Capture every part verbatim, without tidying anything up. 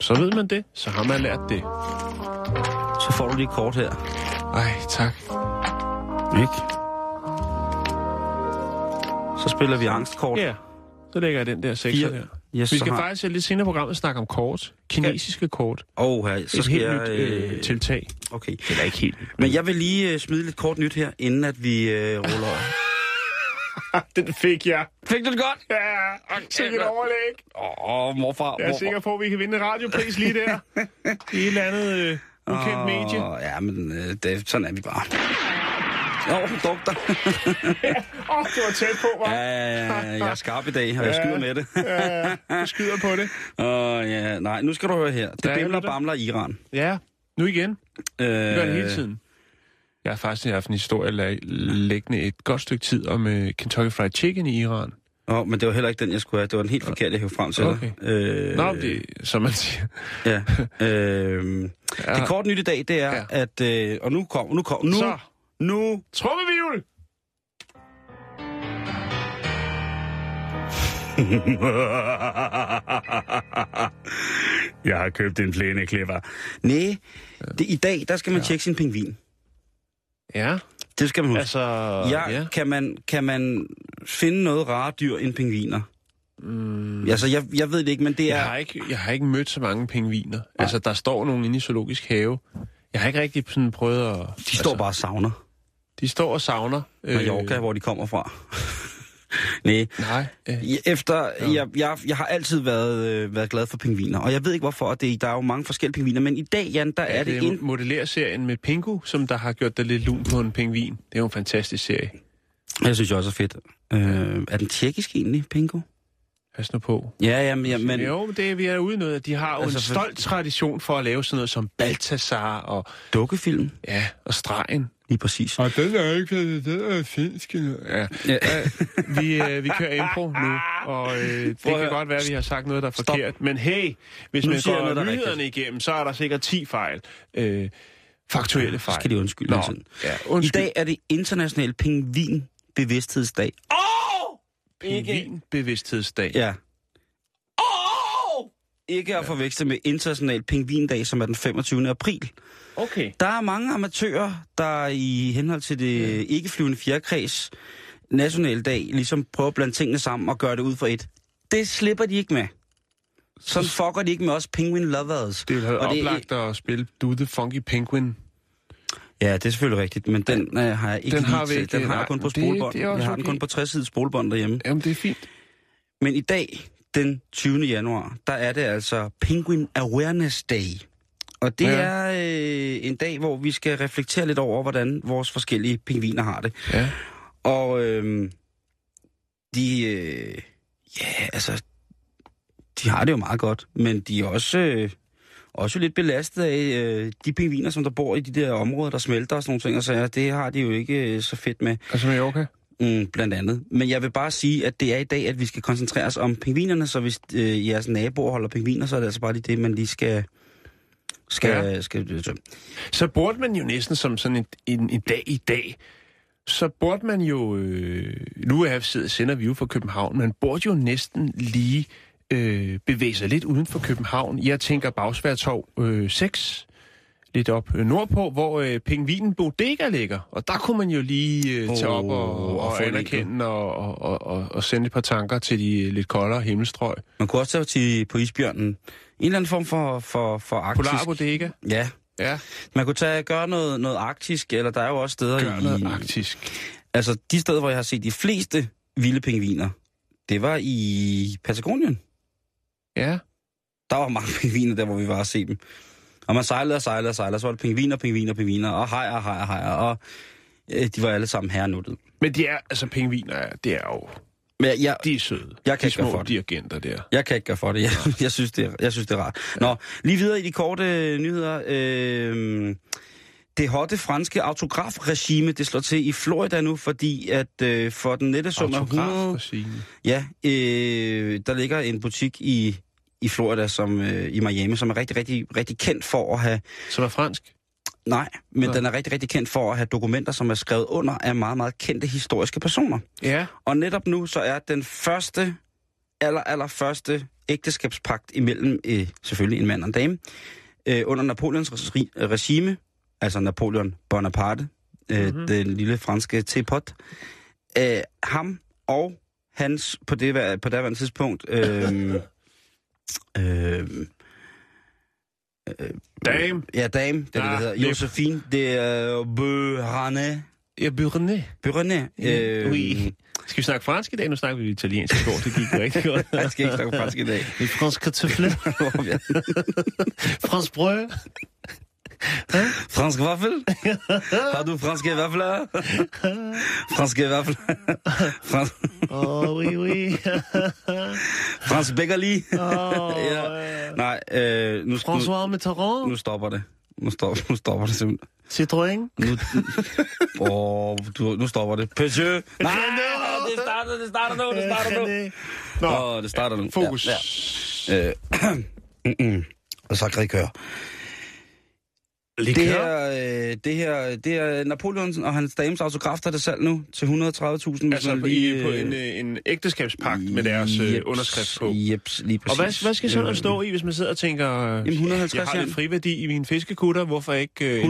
Så ved man det, så har man lært det. Så får du lige kort her. Ej, tak. Ikke? Så spiller vi angstkort. Ja, så lægger jeg den der sekser der. Yes, vi skal har... faktisk lidt senere i programmet snakke om kort. Kinesiske ja. Kort. Åh, her. Så et helt jeg, nyt øh, tiltag. Okay. Eller ikke helt. Men jeg vil lige øh, smide lidt kort nyt her, inden at vi øh, ruller over. Den fik jeg. Fik du det godt? Ja, sikkert overlæg. Åh, oh, morfar. Jeg er morfar. sikker på, at vi kan vinde radiopris lige der. I et eller andet øh, ukendt oh, medie. Ja, men øh, det, sådan er vi bare. Åh, oh, doktor. ja, åh, oh, det var tæt på, hva'? Ja, jeg er skarp i dag, og ja, jeg skyder med det. ja, du skyder på det. Åh, oh, ja, nej, nu skal du høre her. Det bimler bamler i Iran. Ja, nu igen. Øh... Det gør det hele tiden. Jeg har faktisk haft en historie læggende et godt stykke tid om uh, Kentucky Fried Chicken i Iran. Åh, oh, men det var heller ikke den, jeg skulle have. Det var den helt forkerte, jeg hævde frem til. Okay. Øh, Nå, det som man siger. Ja. Øh, ja. Det korte nyt i dag, det er, ja. at... Øh, og nu kommer... Nu, kom, nu, Så. Nu... Trummevivl! Jeg har købt en plæneklipper. Næh, det, i dag, der skal man ja. tjekke sin pingvin. Ja. Det skal man huske. Altså, ja, ja. Kan, man, kan man finde noget rare dyr end pingviner? Mm. Altså, jeg, jeg ved det ikke, men det er... Jeg har ikke, jeg har ikke mødt så mange pingviner. Ja. Altså, der står nogen inde i zoologisk have. Jeg har ikke rigtig sådan prøvet at... De altså, står bare og savner. De står og savner. Mallorca, øh... hvor de kommer fra. Næh. Nej. Øh. Efter... Ja. Jeg, jeg, jeg har altid været, øh, været glad for pingviner, og jeg ved ikke hvorfor, det, der er jo mange forskellige pingviner, men i dag, Jan, der ja, er det... det er en... modellerserien med Pingu, som der har gjort dig lidt lun på en pingvin. Det er jo en fantastisk serie. Jeg synes jo også er fedt. Øh, er den tjekkisk egentlig, Pingu? Pas nu på. Ja, ja, men... Ja, men... Jo, det er vi er ude noget, at de har jo altså, en stolt for... tradition for at lave sådan noget som Balthazar og... Dukkefilm. Ja, og Stregen. Lige præcis. Og den er ikke, det er finsk. Ja. Ja. vi, øh, vi kører impro nu, og øh, det Prøv kan godt være, at vi har sagt noget, der er Stop. forkert. Men hey, hvis nu man går nyhederne igennem, så er der sikkert ti fejl. Øh, faktuelle fejl. Så skal de undskylde. Nå. Ja, undskyld. I dag er det International Pingvin Bevidsthedsdag. Åh! Oh! Pingvin Bevidsthedsdag. Ja. Åh! Oh! Ikke at forveksle med International Pingvindag, som er den femogtyvende april. Okay. Der er mange amatører, der i henhold til det ja. ikke-flyvende fjerdekreds nationaldag, ligesom prøver at blande tingene sammen og gøre det ud for et. Det slipper de ikke med. Sådan fucker de ikke med os penguin lovers. Det er jo oplagt det, at spille Do the Funky Penguin. Ja, det er selvfølgelig rigtigt, men den øh, har jeg ikke den lige har vi ikke. Den har jeg kun på spolebånd. Det, det jeg har okay. den kun på tres-sides spolebånd derhjemme. Jamen, det er fint. Men i dag, den tyvende januar, der er det altså Penguin Awareness Day. Og det ja. er øh, en dag, hvor vi skal reflektere lidt over, hvordan vores forskellige pingviner har det. Ja. Og øh, de, øh, ja, altså, de har det jo meget godt, men de er også, øh, også lidt belastet af øh, de pingviner, som der bor i de der områder, der smelter og sådan nogle ting, og så det har de jo ikke øh, så fedt med. Altså med Mallorca? Mm, blandt andet. Men jeg vil bare sige, at det er i dag, at vi skal koncentrere os om pingvinerne, så hvis øh, jeres naboer holder pingviner, så er det altså bare lige det, man lige skal... Skal, ja. skal, så. så burde man jo næsten som sådan en, en, en dag i dag, så burde man jo, øh, nu er jeg sender vi jo fra København, man burde jo næsten lige øh, bevæge sig lidt uden for København. Jeg tænker Bagsværd øh, seks, lidt op øh, nordpå, hvor øh, Penguin Awareness ligger, og der kunne man jo lige øh, tage op og, og, og anerkende og, og, og, og sende et par tanker til de lidt koldere himmelstrøg. Man kunne også tage til på Isbjørnen. En eller anden form for, for, for arktisk... Polar-Bodega? Ja. ja. Man kunne tage gøre noget, noget arktisk, eller der er jo også steder gøre i... Gøre noget arktisk. Altså, de steder, hvor jeg har set de fleste vilde pingviner, det var i Patagonien. Ja. Der var mange pingviner der, hvor vi var og se dem. Og man sejlede og sejlede og sejlede, så var det pingviner, pingviner, pingviner, og hejer, hejer, hejer, og øh, de var alle sammen herrenuttet. Men de er, altså pingviner, det er jo... Men jeg, de er søde. Jeg kan de små dirigenter der. Jeg kan ikke gøre for det. Jeg, jeg, synes, det er, jeg synes, det er rart. Ja. Nå, lige videre i de korte nyheder. Øh, det hotte franske autografregime, det slår til i Florida nu, fordi at øh, for den nette sum af hundrede... Ja, øh, der ligger en butik i, i Florida, som øh, i Miami, som er rigtig, rigtig, rigtig kendt for at have... Som er fransk? Nej, men ja. Den er rigtig, rigtig kendt for at have dokumenter, som er skrevet under af meget, meget kendte historiske personer. Ja. Og netop nu, så er den første, aller, aller første ægteskabspagt imellem, øh, selvfølgelig en mand og en dame, øh, under Napoleons regime, altså Napoleon Bonaparte, øh, mm-hmm. den lille franske teapot, øh, ham og hans, på det på derværende tidspunkt, øh, øh, Dame. Ja, dame, det er ah, det, der hedder. Josephine, det er Bøherne. Ja, Bøherne. Bøherne. Øh, oui. Skal vi snakke fransk i dag? Nu snakker vi italiensk i går, det gik rigtig godt. Jeg skal ikke snakke fransk i dag. Det er fransk kartofle. Fransk brød. Fransk vaffel. Har du franske vafler? Franske vafler. Frans... Oh, oui, oui. Frans Beckerli. Oh, ja. Nej, øh, nu, François Mitterrand. Nu stopper det. Nu stopper, nu stopper det simpelthen. Citroën. Nu, oh, du, nu stopper det. Peugeot. Nej, det starter, det starter nu, det starter nu. Nå, oh, det starter nu. Fokus. Ja, ja. Og så kan jeg køre. Det her, øh, det her, det her Napoleon og hans dames autograf, der er det salg nu til et hundrede og tredive tusind. Altså lige, på en, øh, en ægteskabspagt med deres øh, underskrift på. Jeps, lige præcis. Og hvad, hvad skal sådan øh, stå i, hvis man sidder og tænker, jamen, et hundrede og halvtreds, jeg har lidt friværdi i mine fiskekutter, hvorfor ikke øh, et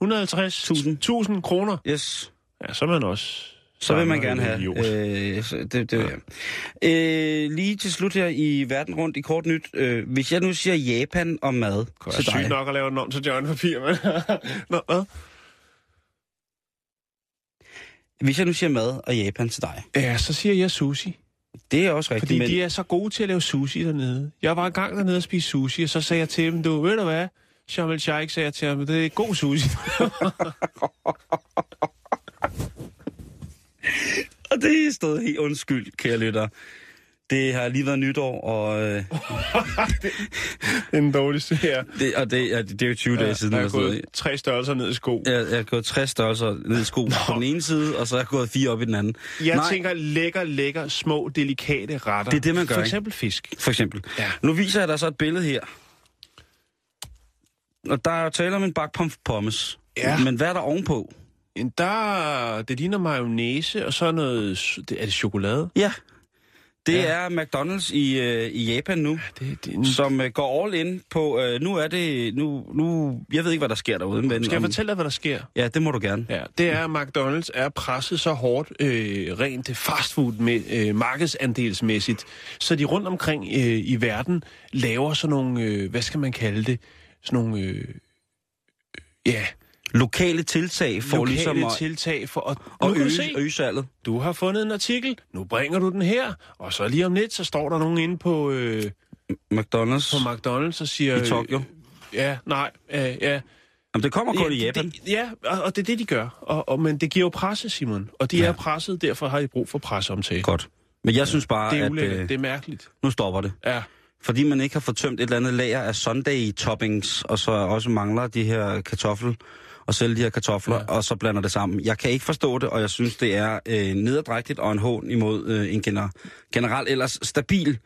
hundrede og halvtreds tusind kroner? Yes. Ja, så man også. Så vil man gerne have. Øh, det, det, ja. øh, lige til slut her i Verden Rundt i kort nyt. Øh, hvis jeg nu siger Japan og mad Køj, til dig. Det er sygt nok at lave den om til John Papir, men... Nå, hvad? Hvis jeg nu siger mad og Japan til dig. Ja, så siger jeg sushi. Det er også rigtigt. Fordi men... de er så gode til at lave sushi dernede. Jeg var engang dernede og spiste sushi, og så sagde jeg til dem, du ved du hvad? Sham el-Sheikh sagde jeg til dem, det er god sushi. Og det er stadig helt undskyld, kære lytter. Det har lige været nytår, og... Øh... den dårligste her. Det, og det, ja, det er jo tyve ja, dage siden. Jeg har gået stadig. tre størrelser ned i sko. Jeg, jeg har gået tre størrelser ned i sko Nå. på den ene side, og så har jeg gået fire op i den anden. Jeg Nej. tænker lækker, lækker, små, delikate retter. Det er det, man gør, For eksempel ikke? Fisk. For eksempel. Ja. Nu viser jeg dig så et billede her. Og der er jo tale om en bakke pommes. Ja. Men hvad er der ovenpå? Der, det ligner mayonnaise, og så noget... Er det chokolade? Ja. Det ja. er McDonald's i, øh, i Japan nu, ja, det, det... som øh, går all in på... Øh, nu er det... Nu, nu, jeg ved ikke, hvad der sker derude. Men skal jeg om... fortælle dig, hvad der sker? Ja, det må du gerne. Ja, det er, McDonald's er presset så hårdt, øh, rent fastfood med øh, markedsandelsmæssigt, så de rundt omkring øh, i verden laver sådan nogle... Øh, hvad skal man kalde det? Sådan nogle... Øh, øh, ja... Lokale tiltag for Lokale ligesom at, tiltag for at, at øge, se, øge salget. Du har fundet en artikel, nu bringer du den her, og så lige om lidt, så står der nogen inde på, øh, McDonald's. på McDonald's og siger... I Tokyo. Øh, ja, nej, øh, ja. Jamen, det kommer kun ja, i Japan. Det, ja, og, og det er det, de gør. Og, og, men det giver jo presse, Simon. Og de ja. er presset, derfor har de brug for presseomtale. Godt. Men jeg synes bare, det at... Ulækkert. Øh, det er mærkeligt. Nu stopper det. Ja. Fordi man ikke har fortømt et eller andet lager af Sunday-toppings, og så også mangler de her kartoffel... og sælge de her kartofler, ja. og så blander det sammen. Jeg kan ikke forstå det, og jeg synes, det er øh, nederdrægtigt og en hån imod øh, en gener- generelt ellers stabil,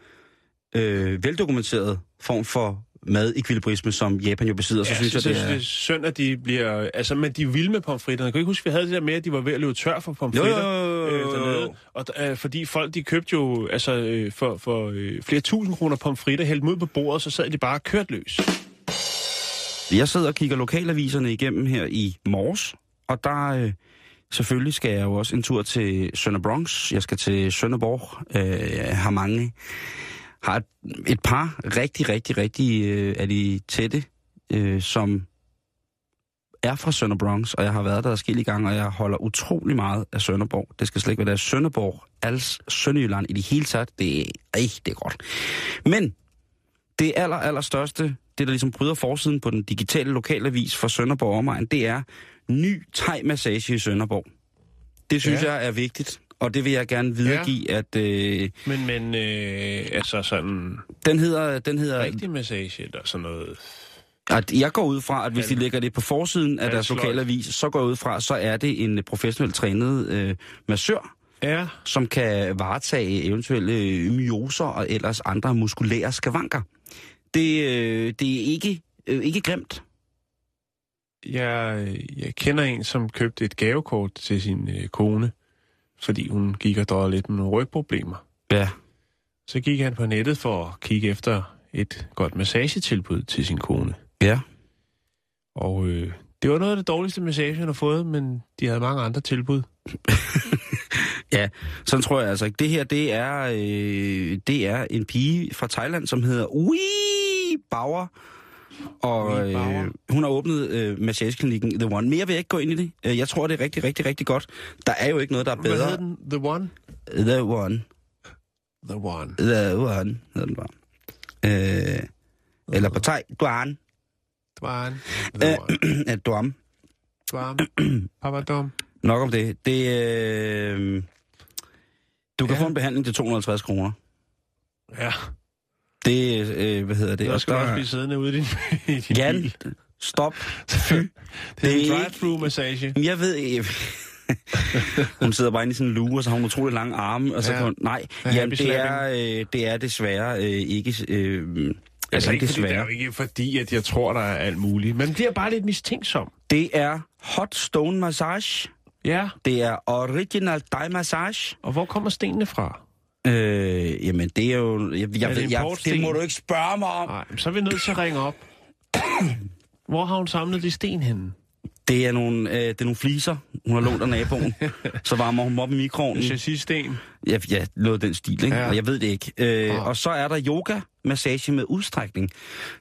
øh, veldokumenteret form for mad-ekvilibrisme, som Japan jo besidder. Ja, så synes jeg, det, jeg synes, det er synd, at de bliver... Altså, men de er vilde med pomfritterne. Kan du ikke huske, vi havde det der med, at de var ved at løbe tør for pomfritter? Jo, jo, jo, jo. Øh, og, øh, fordi folk, de købte jo altså, øh, for, for øh, flere tusind kroner pomfritter, hældte dem ud på bordet, så sad de bare kørt løs. Jeg sidder og kigger lokalaviserne igennem her i morges, og der øh, selvfølgelig skal jeg jo også en tur til Sønderbronx. Jeg skal til Sønderborg. Øh, har mange har et par rigtig, rigtig, rigtig øh, af de tætte, øh, som er fra Sønderbronx, og jeg har været der adskillige gange, og jeg holder utrolig meget af Sønderborg. Det skal slet ikke være der. Sønderborg, als Sønderjylland i det hele taget, det, ej, det er godt. Men Det aller, aller største, det der ligesom bryder forsiden på den digitale lokalavis for Sønderborg omegn, det er ny thai-massage i Sønderborg. Det synes ja. jeg er vigtigt, og det vil jeg gerne videregive, ja. at... Øh, men, men, øh, altså sådan... Den hedder... Den hedder rigtig massage eller sådan noget... At jeg går ud fra, at hvis de lægger det på forsiden af deres lokalavis, så går jeg ud fra, så er det en professionelt trænet øh, massør, ja. som kan varetage eventuelle myoser og ellers andre muskulære skavanker. Det, øh, det er ikke, øh, ikke grimt. Jeg, jeg kender en, som købte et gavekort til sin øh, kone, fordi hun gik og drøjede lidt med nogle rygproblemer. Ja. Så gik han på nettet for at kigge efter et godt massagetilbud til sin kone. Ja. Og øh, det var noget af det dårligste massage, han har fået, men de havde mange andre tilbud. Ja, sådan tror jeg altså ikke. Det her, det er, øh, det er en pige fra Thailand, som hedder Ui Bauer. Og øh, hun har åbnet øh, massageklinikken The One. Mere vil jeg ikke gå ind i det. Jeg tror, det er rigtig, rigtig, rigtig godt. Der er jo ikke noget, der er bedre. Hvad hedder den? The One? The One. The One. The One, hedder den bare. Øh, eller på thai, Duan. Duan. Øh, Duam. Duam. Papadum. Nok om det. det øh, du kan ja. få en behandling til to hundrede og halvtreds kroner. Ja. Det, øh, hvad hedder det? Der skal også blive siddende ude i din, i din Jan, bil. Stop. Fy. Det er det en drive-thru-massage. Jeg ved ikke. Hun sidder bare inde i sådan en lue, og så har hun utrolig lange arme, og så ja. kan hun... Nej, ja, jamen, det, er, øh, det er desværre øh, ikke... Øh, altså ikke, desværre. Fordi, det er jo ikke fordi, at jeg tror, der er alt muligt, men det er bare lidt mistænksom. Det er hot stone massage. Ja. Det er original Thai massage. Og hvor kommer stenene fra? Øh, jamen det er jo... Jeg, jeg, er det, jeg, det må du ikke spørge mig om. Nej, så er vi nødt til at ringe op. Hvor har hun samlet de sten henne? Det er nogle, øh, det er nogle fliser, hun har lånt af naboen. Så varmer hun op i mikroovnen. Chassissten. Ja, jeg lå den stil, ikke? Ja. Og jeg ved det ikke. Øh, oh. Og så er der yoga-massage med udstrækning.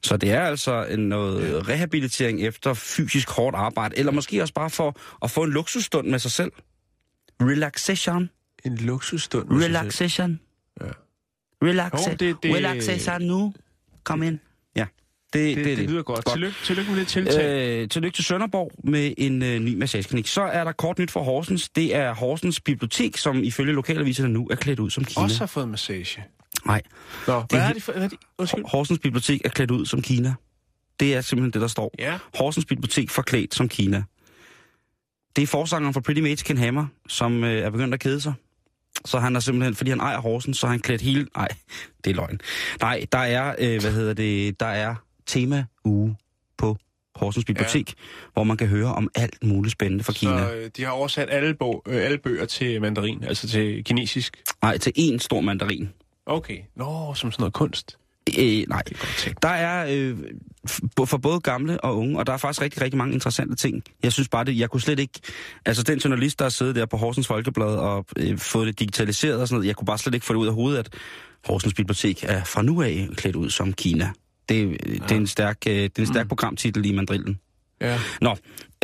Så det er altså noget rehabilitering efter fysisk hårdt arbejde. Eller måske også bare for at få en luksusstund med sig selv. Relaxation. En luksusstund med Relaxation. sig selv. Ja. Relaxation. Oh, det, det... Relaxation nu. Kom ind. Ja. Det, det, det, det lyder godt. godt. Tillykke, tillykke med det tiltag. Øh, tillykke til Sønderborg med en øh, ny massageklinik. Så er der kort nyt fra Horsens. Det er Horsens Bibliotek, som ifølge lokalaviserne nu er klædt ud som Kina. Også har fået massage? Nej. Nå, det, hvad er det for, hvad er det? Horsens Bibliotek er klædt ud som Kina. Det er simpelthen det, der står. Ja. Horsens Bibliotek forklædt som Kina. Det er forsangeren for Pretty Maids, Ken Hammer, som øh, er begyndt at kede sig. Så han er simpelthen, fordi han ejer Horsens, så har han klædt hele... Nej, det er løgn. Nej, der er, øh, hvad hedder det, der er... tema-uge på Horsens Bibliotek, ja. hvor man kan høre om alt muligt spændende fra Kina. Så øh, de har oversat alle, bog, øh, alle bøger til mandarin, altså til kinesisk? Nej, til én stor mandarin. Okay. Nå, som sådan noget kunst? Øh, nej. Der er øh, for både gamle og unge, og der er faktisk rigtig, rigtig mange interessante ting. Jeg synes bare, det, jeg kunne slet ikke... Altså den journalist, der sidder der på Horsens Folkeblad og øh, fået det digitaliseret og sådan noget, jeg kunne bare slet ikke få det ud af hovedet, at Horsens Bibliotek er fra nu af klædt ud som Kina. Det, ja. det er en stærk, det er en stærk mm. programtitel i mandrillen. Ja. Nå,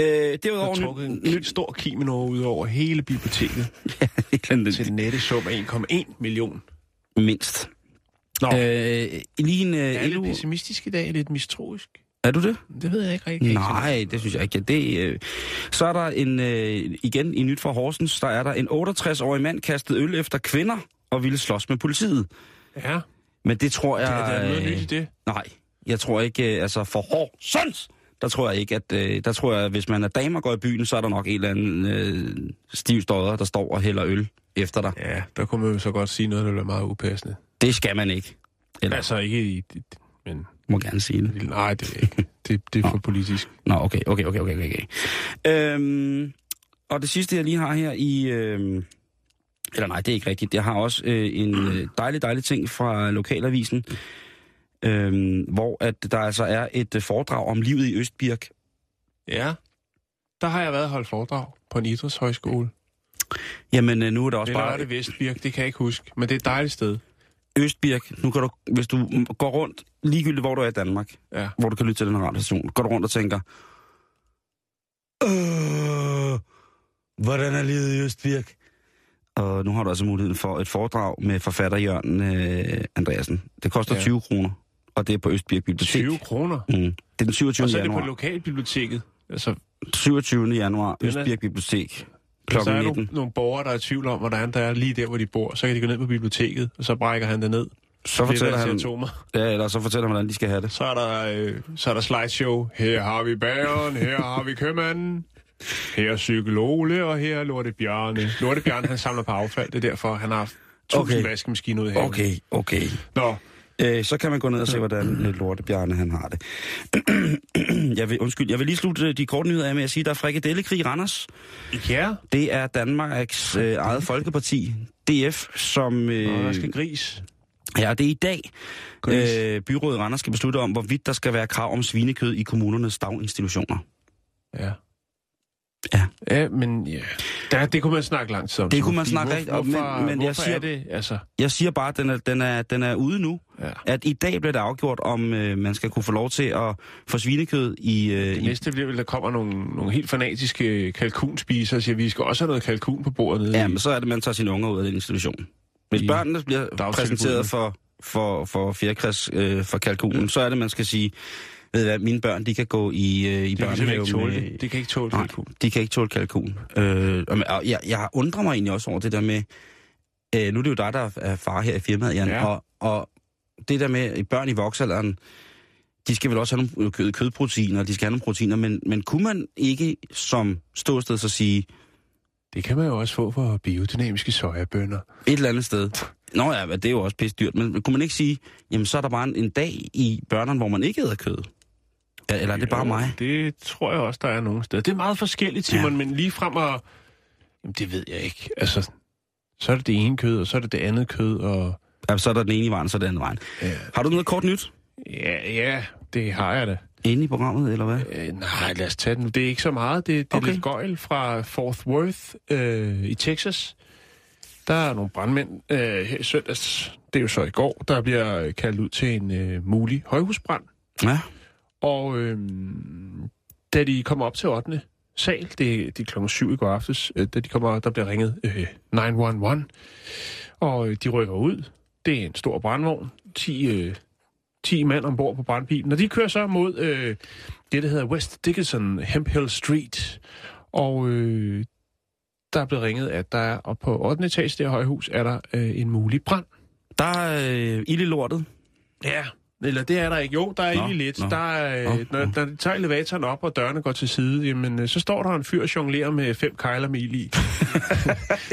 øh, derudover... Jeg har trukket en ny stor kimono ud over hele biblioteket. Ja, til nettesum af en komma en million. Mindst. Nå. Øh, lige en, jeg er lidt pessimistisk i dag, lidt mistroisk. Er du det? Det ved jeg ikke rigtig. Nej, det synes jeg ikke. Ja, det, øh. Så er der en, øh, igen i nyt fra Horsens, der er der en otteogtres-årig mand kastet øl efter kvinder og ville slås med politiet. Ja. Men det tror jeg... Det er der noget øh, nyt i det? Nej, jeg tror ikke... Altså, for Horsens, der tror jeg ikke, at... Øh, der tror jeg, hvis man er dame og går i byen, så er der nok en eller anden øh, stiv stodder, der står og hælder øl efter dig. Ja, der kunne man jo så godt sige noget, der bliver meget upassende. Det skal man ikke. Eller? Altså ikke i... Men... Må gerne sige det. Nej, det er ikke. Det, det er for politisk. Nå, okay, okay, okay, okay, okay. Øhm, og det sidste, jeg lige har her i... Øh, Eller nej, det er ikke rigtigt. Jeg har også øh, en dejlig, dejlig ting fra lokalavisen, øh, hvor at der altså er et foredrag om livet i Østbirk. Ja, der har jeg været holdt foredrag på en idrætshøjskole. Jamen nu er der også Eller bare... Eller er det Vestbirk, det kan jeg ikke huske, men det er et dejligt sted. Østbirk, nu kan du, hvis du går rundt, ligegyldigt hvor du er i Danmark, ja. hvor du kan lytte til den her radiostation, går du rundt og tænker, øh, hvordan er livet i Østbirk? Og nu har du altså muligheden for et foredrag med forfatter Jørgen øh, Andreasen. Det koster ja. tyve kroner. og det er på Østbirk Bibliotek. tyve kroner? Mm. Det er den syvogtyvende januar. Og så er det på lokalbibliotekket? Altså... syvogtyvende januar, Østbirk Bibliotek. Hvis der er nogle, nogle borgere, der er i tvivl om, hvordan der er lige der, hvor de bor, så kan de gå ned på biblioteket, og så brækker han det ned. Så fortæller han, ja, eller så fortæller han, hvordan de skal have det. Så er der, øh, så er der slideshow. Her har vi bageren, her har vi købmanden, her er cykelole, og her er Lortebjørne. Lortebjørne, han samler på affald, det er derfor, han har haft tusind okay. vaskemaskiner ud i haven. Okay, okay. Nå. Øh, så kan man gå ned og se, hvordan Lortebjørne, han har det. jeg vil, undskyld, jeg vil lige slutte de korte nyheder af med at sige, at der er frikadellekrig i Randers. Ja. Det er Danmarks øh, eget folkeparti, D F, som... Øh, Nå, skal gris. Ja, det er i dag, øh, byrådet Randers skal beslutte om, hvorvidt der skal være krav om svinekød i kommunernes daginstitutioner. Ja. Ja. Ja, men ja. Der, det kunne man snakke langt om. Det kunne man snakke langt om, men, men jeg, siger, det, altså? jeg siger bare, at den er, den er, den er ude nu. Ja. At i dag bliver det afgjort, om øh, man skal kunne få lov til at få svinekød i... Øh, det næste bliver vel, der kommer nogle, nogle helt fanatiske kalkunspisere og siger, at vi skal også have noget kalkun på bordet nede. Ja, men så er det, man tager sine unger ud af den institution. Hvis børnene bliver præsenteret for, for, for fjerkræs øh, for kalkunen, så er det, man skal sige, ved hvad, mine børn, de kan gå i, øh, i børnehaven med... De kan ikke tåle kalkun. Nej, de kan ikke tåle kalkun. Øh, og jeg, jeg undrer mig egentlig også over det der med... Øh, nu er det jo dig, der er far her i firmaet, Jan, ja. og, og det der med børn i voksalderen, de skal vel også have nogle kød, kødproteiner, de skal have nogle proteiner, men, men kunne man ikke som ståsted så sige... Det kan man jo også få for biodynamiske sojabønner. Et eller andet sted. Nå ja, det er jo også pisse dyrt, men kunne man ikke sige, jamen så er der bare en, en dag i børnene, hvor man ikke æder kød? Ja, eller er det bare mig? Det tror jeg også, der er nogen steder. Det er meget forskelligt, Simon, ja. Men lige frem og... Jamen, det ved jeg ikke. Altså, så er det det ene kød, og så er det det andet kød, og... Ja, så er der den ene i vejen, så er det andet vejen. Ja. Har du noget kort nyt? Ja, ja, det har jeg da. Inde i programmet, eller hvad? Øh, nej, lad os tage den. Det er ikke så meget. Det, det okay. er lidt gøjl fra Fort Worth øh, i Texas. Der er nogle brandmænd øh, her i søndags. Det er jo så i går. Der bliver kaldt ud til en øh, mulig højhusbrand. Ja. Og øh, da de kommer op til ottende sal, det, det er klokken syv i går aftes, øh, da de kommer op, der bliver ringet øh, ni et et. Og øh, de rykker ud. Det er en stor brandvogn. ti... Øh, ti mand ombord på brandbilen, og de kører så mod øh, det, der hedder West Dickinson, Hemp Hill Street. Og øh, der er blevet ringet, at der er oppe på ottende etage, der højhus, er der øh, en mulig brand. Der er øh, ild i lortet. Ja, eller det er der ikke. Jo, der er ild i lidt. Nå, der er, øh, når, når de tager elevatoren op, og dørene går til side, jamen, øh, så står der en fyr og jonglerer med fem kejler med ild i.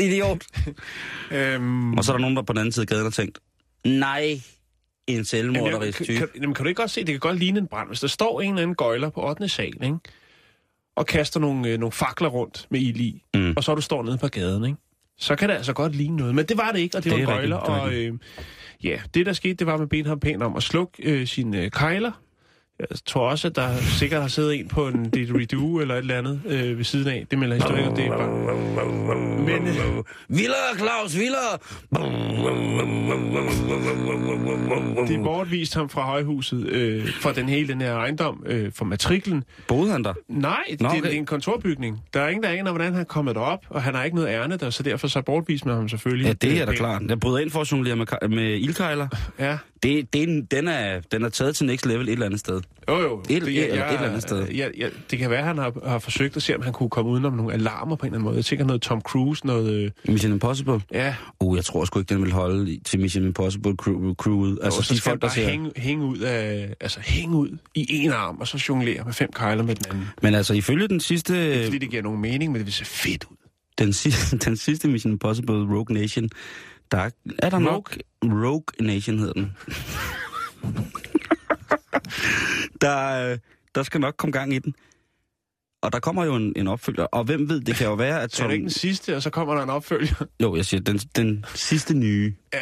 Idiot. øhm, og så er der nogen, der på den anden side af gaden har tænkt, nej... En selvmorderisk type. Kan, kan, kan du ikke godt se, det kan godt ligne en brand, hvis der står en eller anden gøjler på ottende sal, ikke? Og kaster nogle, øh, nogle fakler rundt med ild i, mm. og så du står nede på gaden, ikke? Så kan det altså godt ligne noget, men det var det ikke, og det, det var gøjler, og øh, ja, det der skete, det var med benhavn pæn om at slukke øh, sine øh, kejler. Jeg tror også, at der sikkert har siddet en på en didgeridoo eller et eller andet øh, ved siden af. Det melder historikere, det er bare... Men... Vildere, Claus, vildere! Det bortviste ham fra højhuset, øh, fra den hele den her ejendom, øh, fra matriklen. Boede han der? Nej, det, Nå, okay. det er en kontorbygning. Der er ingen, der aner, hvordan han er kommet derop, og han har ikke noget ærne der, så derfor så bortviste man ham selvfølgelig. Ja, det er da klart. Jeg bryder ind for at jonglere med, med ildkejler. Ja. Det, det, den, er, den er taget til next level et eller andet sted. Jo, jo. Et, det, jeg, et, jeg, et eller andet sted. Jeg, jeg, det kan være, at han har, har forsøgt at se, om han kunne komme udenom nogle alarmer på en eller anden måde. Jeg tænker noget Tom Cruise, noget... Mission Impossible? Ja. Uh, jeg tror sgu ikke, den vil holde til Mission Impossible crew. crew. Altså, jo, så de folk, der siger... Hænge, hænge ud af, altså, hænge ud i en arm, og så jonglere med fem kejler med den anden. Men altså, ifølge den sidste... Det er fordi, det giver nogen mening, men det vil se fedt ud. Den sidste, den sidste Mission Impossible, Rogue Nation... Der er der nok... Rogue Nation hedder den. der, der skal nok komme gang i den. Og der kommer jo en, en opfølger. Og hvem ved, det kan jo være, at... Tom... Er det ikke den sidste, og så kommer der en opfølger? Jo, jeg siger, den, den sidste nye. Ja.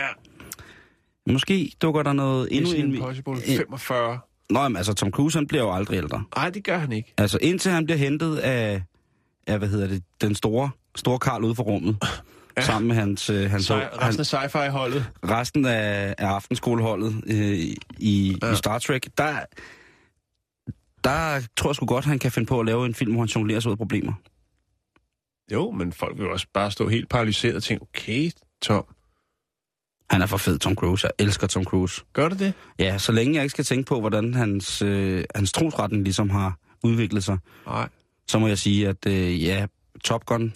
Måske dukker der noget... endnu Mission Impossible femogfyrre. Nå, jamen, altså, Tom Cruise, han bliver jo aldrig ældre. Nej, det gør han ikke. Altså, indtil han bliver hentet af... af hvad hedder det? Den store, store Karl ude for rummet. Ja. Sammen med hans... Øh, hans Sci- resten af sci-fi-holdet. Resten af, af aftenskoleholdet øh, i, ja. i Star Trek. Der, der tror jeg sgu godt, han kan finde på at lave en film, hvor han jonglerer sig ud af problemer. Jo, men folk vil også bare stå helt paralyseret og tænke, okay, Tom, Han er for fed, Tom Cruise. Jeg elsker Tom Cruise. Gør du det? Ja, så længe jeg ikke skal tænke på, hvordan hans, øh, hans trosretten ligesom har udviklet sig. Nej. Så må jeg sige, at øh, ja, Top Gun,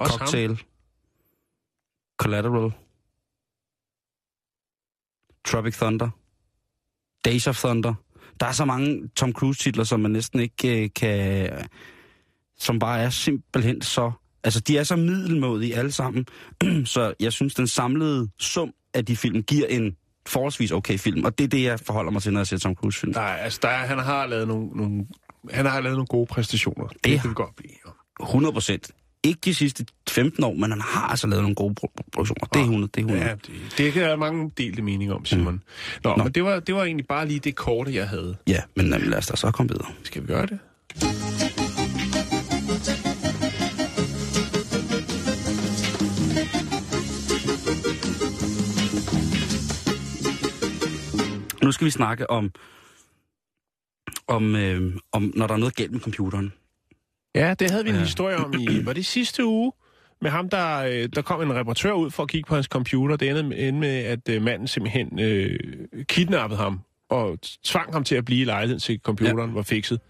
også Cocktail, ham. Collateral, Tropic Thunder, Days of Thunder. Der er så mange Tom Cruise-titler, som man næsten ikke øh, kan... Som bare er simpelthen så... Altså, de er så middelmådige alle sammen. Så jeg synes, den samlede sum af de film giver en forholdsvis okay film. Og det er det, jeg forholder mig til, når jeg ser Tom Cruise-film. Nej, altså, der er, han har lavet nogle, nogle, han har lavet nogle gode præstationer. Det, det kan vi godt blive. hundrede procent. Ikke de sidste femten år, men han har altså lavet nogle gode produktioner. Det er hundrede, det er hundrede. Ja, det, det kan jeg mange delte meninger om, Simon. Mm. Nå, Nå, men det var, det var egentlig bare lige det korte, jeg havde. Ja, men lad os da så komme videre. Skal vi gøre det? Nu skal vi snakke om, om, øh, om, når der er noget galt med computeren. Ja, det havde vi en ja. historie om i, var det sidste uge? Med ham, der, øh, der kom en reparatør ud for at kigge på hans computer. Det endte med, at øh, manden simpelthen øh, kidnappede ham og tvang ham til at blive i lejligheden, til computeren ja. var fikset.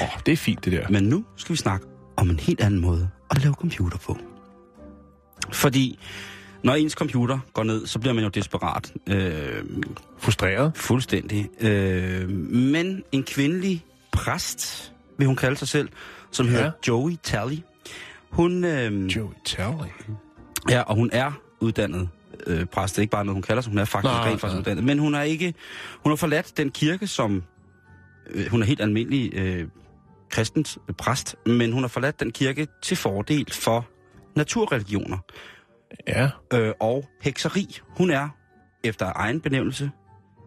Åh, det er fint, det der. Men nu skal vi snakke om en helt anden måde at lave computer på. Fordi... Når ens computer går ned, så bliver man jo desperat. Øh, Frustreret? Fuldstændig. Øh, men en kvindelig præst, vil hun kalde sig selv, som ja. hedder Joey Talley. Hun, øh, Joey Talley? Ja, og hun er uddannet øh, præst. Det er ikke bare noget, hun kalder sig. Hun er faktisk nej, rent faktisk nej. uddannet. Men hun har ikke, hun har forladt den kirke, som... Øh, hun er helt almindelig øh, kristens øh, præst, men hun har forladt den kirke til fordel for naturreligioner. Ja. Øh, og hekseri. Hun er, efter egen benævnelse,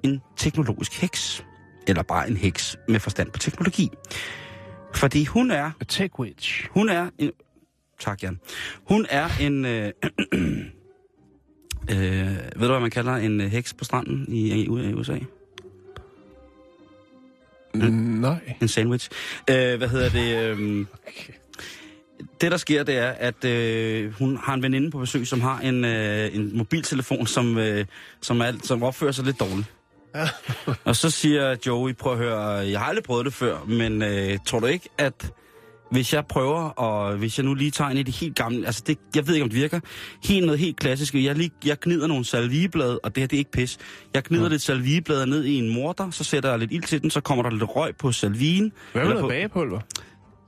en teknologisk heks. Eller bare en heks med forstand på teknologi. Fordi hun er... A tech witch. Hun er en... Tak, Jan. Hun er en... Øh, øh, ved du, hvad man kalder en heks på stranden i, i U S A? En, nej. En sandwich. Øh, hvad hedder det... Øh, okay. Det, der sker, det er, at øh, hun har en veninde på besøg, som har en, øh, en mobiltelefon, som, øh, som, er, som opfører sig lidt dårligt. Ja. Og så siger Joey, prøv at høre, jeg har aldrig prøvet det før, men øh, tror du ikke, at hvis jeg prøver, og hvis jeg nu lige tager en i det helt gamle, altså det, jeg ved ikke, om det virker, helt noget helt klassisk, jeg, lige, jeg gnider nogle salvieblade, og det her, det er ikke pis, jeg gnider ja. lidt salvieblade ned i en morter, så sætter jeg lidt ild til den, så kommer der lidt røg på salvien. Hvad med noget bagepulver?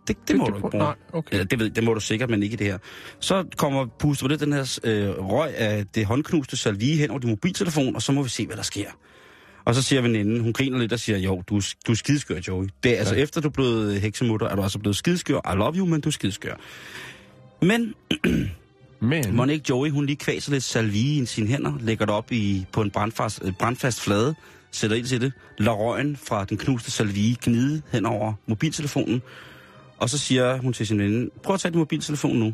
Det, det, det må det, du ikke bruge. Okay. Det, det, det må du sikkert, men ikke i det her. Så kommer puster lidt den her øh, røg af det håndknuste salvie hen over din mobiltelefon, og så må vi se, hvad der sker. Og så siger veninden, hun griner lidt og siger, jo, du, du er skidskør, Joey. Det er, altså, efter du er blevet heksemutter, er du altså blevet skidskør. I love you, men du er skidskør. Men, men. Monique Joey, hun lige kvaser lidt salvie i sine hænder, lægger det op i, på en brandfast, brandfast flade, sætter ind til det, lader røgen fra den knuste salvie gnide hen over mobiltelefonen. Og så siger hun til sin veninde, prøv at tage din mobiltelefon nu.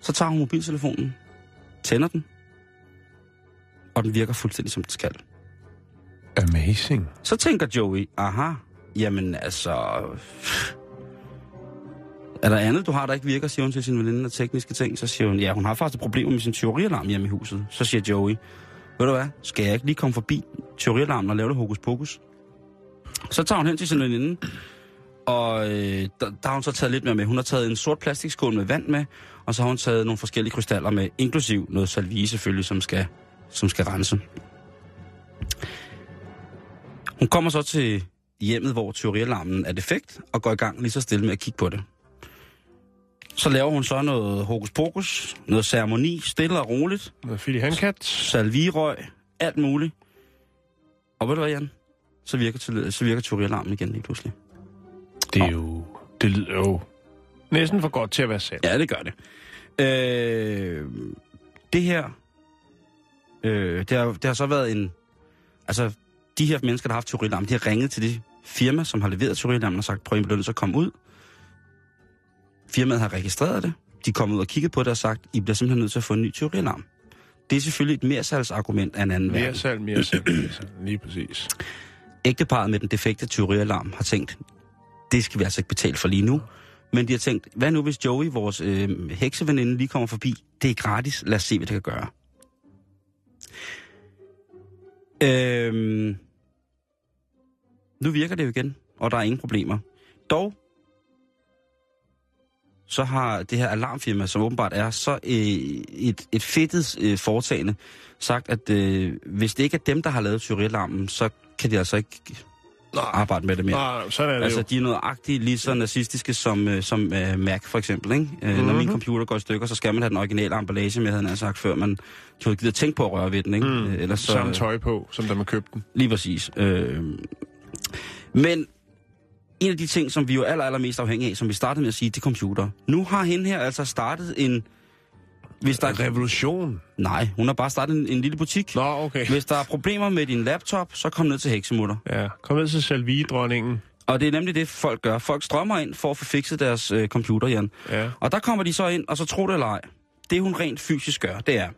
Så tager hun mobiltelefonen, tænder den, og den virker fuldstændig, som den skal. Amazing. Så tænker Joey, aha, jamen altså... Er der andet, du har, der ikke virker, siger hun til sin veninde, og tekniske ting. Så siger hun, ja, hun har faktisk et problem med sin teorialarm hjemme i huset. Så siger Joey, ved du hvad, skal jeg ikke lige komme forbi teorialarmen og lave det hokus pokus? Så tager hun hen til sin veninde, og øh, der, der har hun så taget lidt mere med. Hun har taget en sort plastikskål med vand med, og så har hun taget nogle forskellige krystaller med, inklusiv noget salvie selvfølgelig, som skal, som skal rense. Hun kommer så til hjemmet, hvor teorialarmen er defekt, og går i gang lige så stille med at kigge på det. Så laver hun så noget hokus pokus, noget ceremoni, stille og roligt. Noget filihangkat. Salvierøg, alt muligt. Og ved du hvad, Jan? Så virker, til, så virker teorialarmen igen lige pludselig. Det er jo... Det lyder jo næsten for godt til at være sandt. Ja, det gør det. Øh, det her... Øh, det, har, det har så været en... Altså, de her mennesker, der har haft teorialarmen, de har ringet til det firma, som har leveret teorialarmen og sagt, prøv at I bliver så komme ud. Firmaet har registreret det. De er kommet ud og kigget på det og sagt, I bliver simpelthen nødt til at få en ny teorialarm. Det er selvfølgelig et mersalgsargument af en anden verden. Mersal, mersal, mersal. Lige præcis. Ægteparret med den defekte teorialarm har tænkt... Det skal vi altså ikke betale for lige nu. Men de har tænkt, hvad nu hvis Joey, vores øh, hekseveninde, lige kommer forbi? Det er gratis, lad os se, hvad det kan gøre. Øhm, nu virker det jo igen, og der er ingen problemer. Dog, så har det her alarmfirma, som åbenbart er så øh, et, et fedtet øh, foretagende, sagt, at øh, hvis det ikke er dem, der har lavet tyverialarmen, så kan de altså ikke arbejde med det mere. Nej, sådan er det altså, jo. De er noget agtigt, lige så nazistiske som, øh, som øh, Mac, for eksempel. Ikke? Øh, mm-hmm. Når min computer går i stykker, så skal man have den originale emballage, med, havde han sagt før, man havde givet at tænke på at røre ved den. Ikke? Mm. Ellers så, samme tøj på, som da man købte den. Lige præcis. Øh, men en af de ting, som vi jo aller, aller mest afhængige af, som vi startede med at sige, det er computer. Nu har hende her altså startet en... Hvis der er... Revolution? Nej, hun har bare startet en, en lille butik. Nå, okay. Hvis der er problemer med din laptop, så kom ned til heksemutter. Ja, kom ned til Salvie-dronningen. Og det er nemlig det, folk gør. Folk strømmer ind for at få fikset deres øh, computer, Jan. Ja. Og der kommer de så ind, og så tror det eller ej. Det hun rent fysisk gør, det er,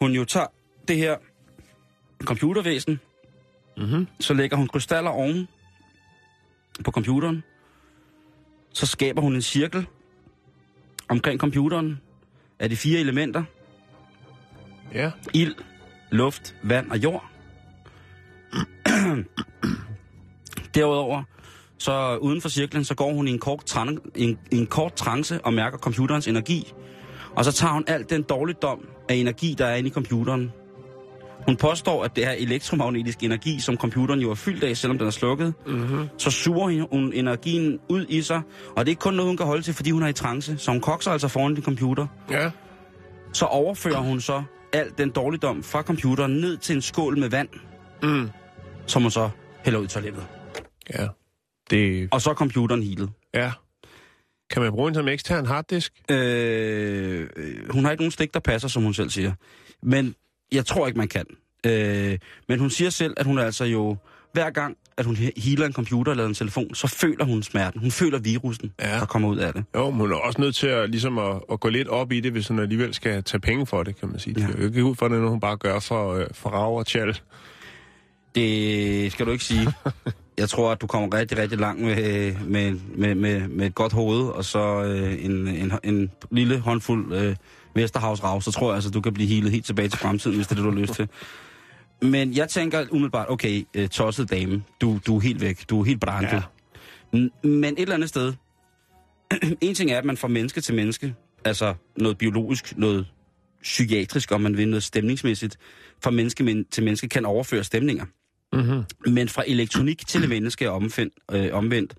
hun jo tager det her computervæsen, mm-hmm. så lægger hun krystaller oven på computeren, så skaber hun en cirkel omkring computeren, af de fire elementer. Ja. Ild, luft, vand og jord. Derudover, så uden for cirklen, så går hun i en kort, tran- en, en kort trance og mærker computerens energi. Og så tager hun alt den dårligdom af energi, der er inde i computeren. Hun påstår, at det er elektromagnetisk energi, som computeren jo er fyldt af, selvom den er slukket. Mm-hmm. Så suger hun energien ud i sig, og det er ikke kun noget, hun kan holde til, fordi hun er i trance. Så hun kokser altså foran din computer. Ja. Så overfører hun så al den dårligdom fra computeren ned til en skål med vand, mm. som hun så hælder ud i toilettet. Ja. Det... Og så er computeren healet. Ja. Kan man bruge den som ekstern harddisk? Øh, hun har ikke nogen stik, der passer, som hun selv siger. Men... Jeg tror ikke, man kan. Øh, men hun siger selv, at hun altså jo... Hver gang, at hun healer en computer eller en telefon, så føler hun smerten. Hun føler virusen, ja. Der kommer ud af det. Jo, men hun er også nødt til at, ligesom at, at gå lidt op i det, hvis hun alligevel skal tage penge for det, kan man sige. Det er jo ikke ud for det, når hun bare gør for, øh, for rav og tjal. Det skal du ikke sige. Jeg tror, at du kommer rigtig, rigtig langt med, med, med, med, med et godt hoved, og så øh, en, en, en lille håndfuld... Øh, Vesterhavs rav, så tror jeg altså, du kan blive healet helt tilbage til fremtiden, hvis det er det, du har lyst til. Men jeg tænker umiddelbart, okay, uh, tosset dame, du, du er helt væk, du er helt brandet. Ja. N- men et eller andet sted, en ting er, at man fra menneske til menneske, altså noget biologisk, noget psykiatrisk, om man vil, noget stemningsmæssigt, fra menneske til menneske kan overføre stemninger. Mm-hmm. Men fra elektronik til menneske er omvendt, øh, omvendt.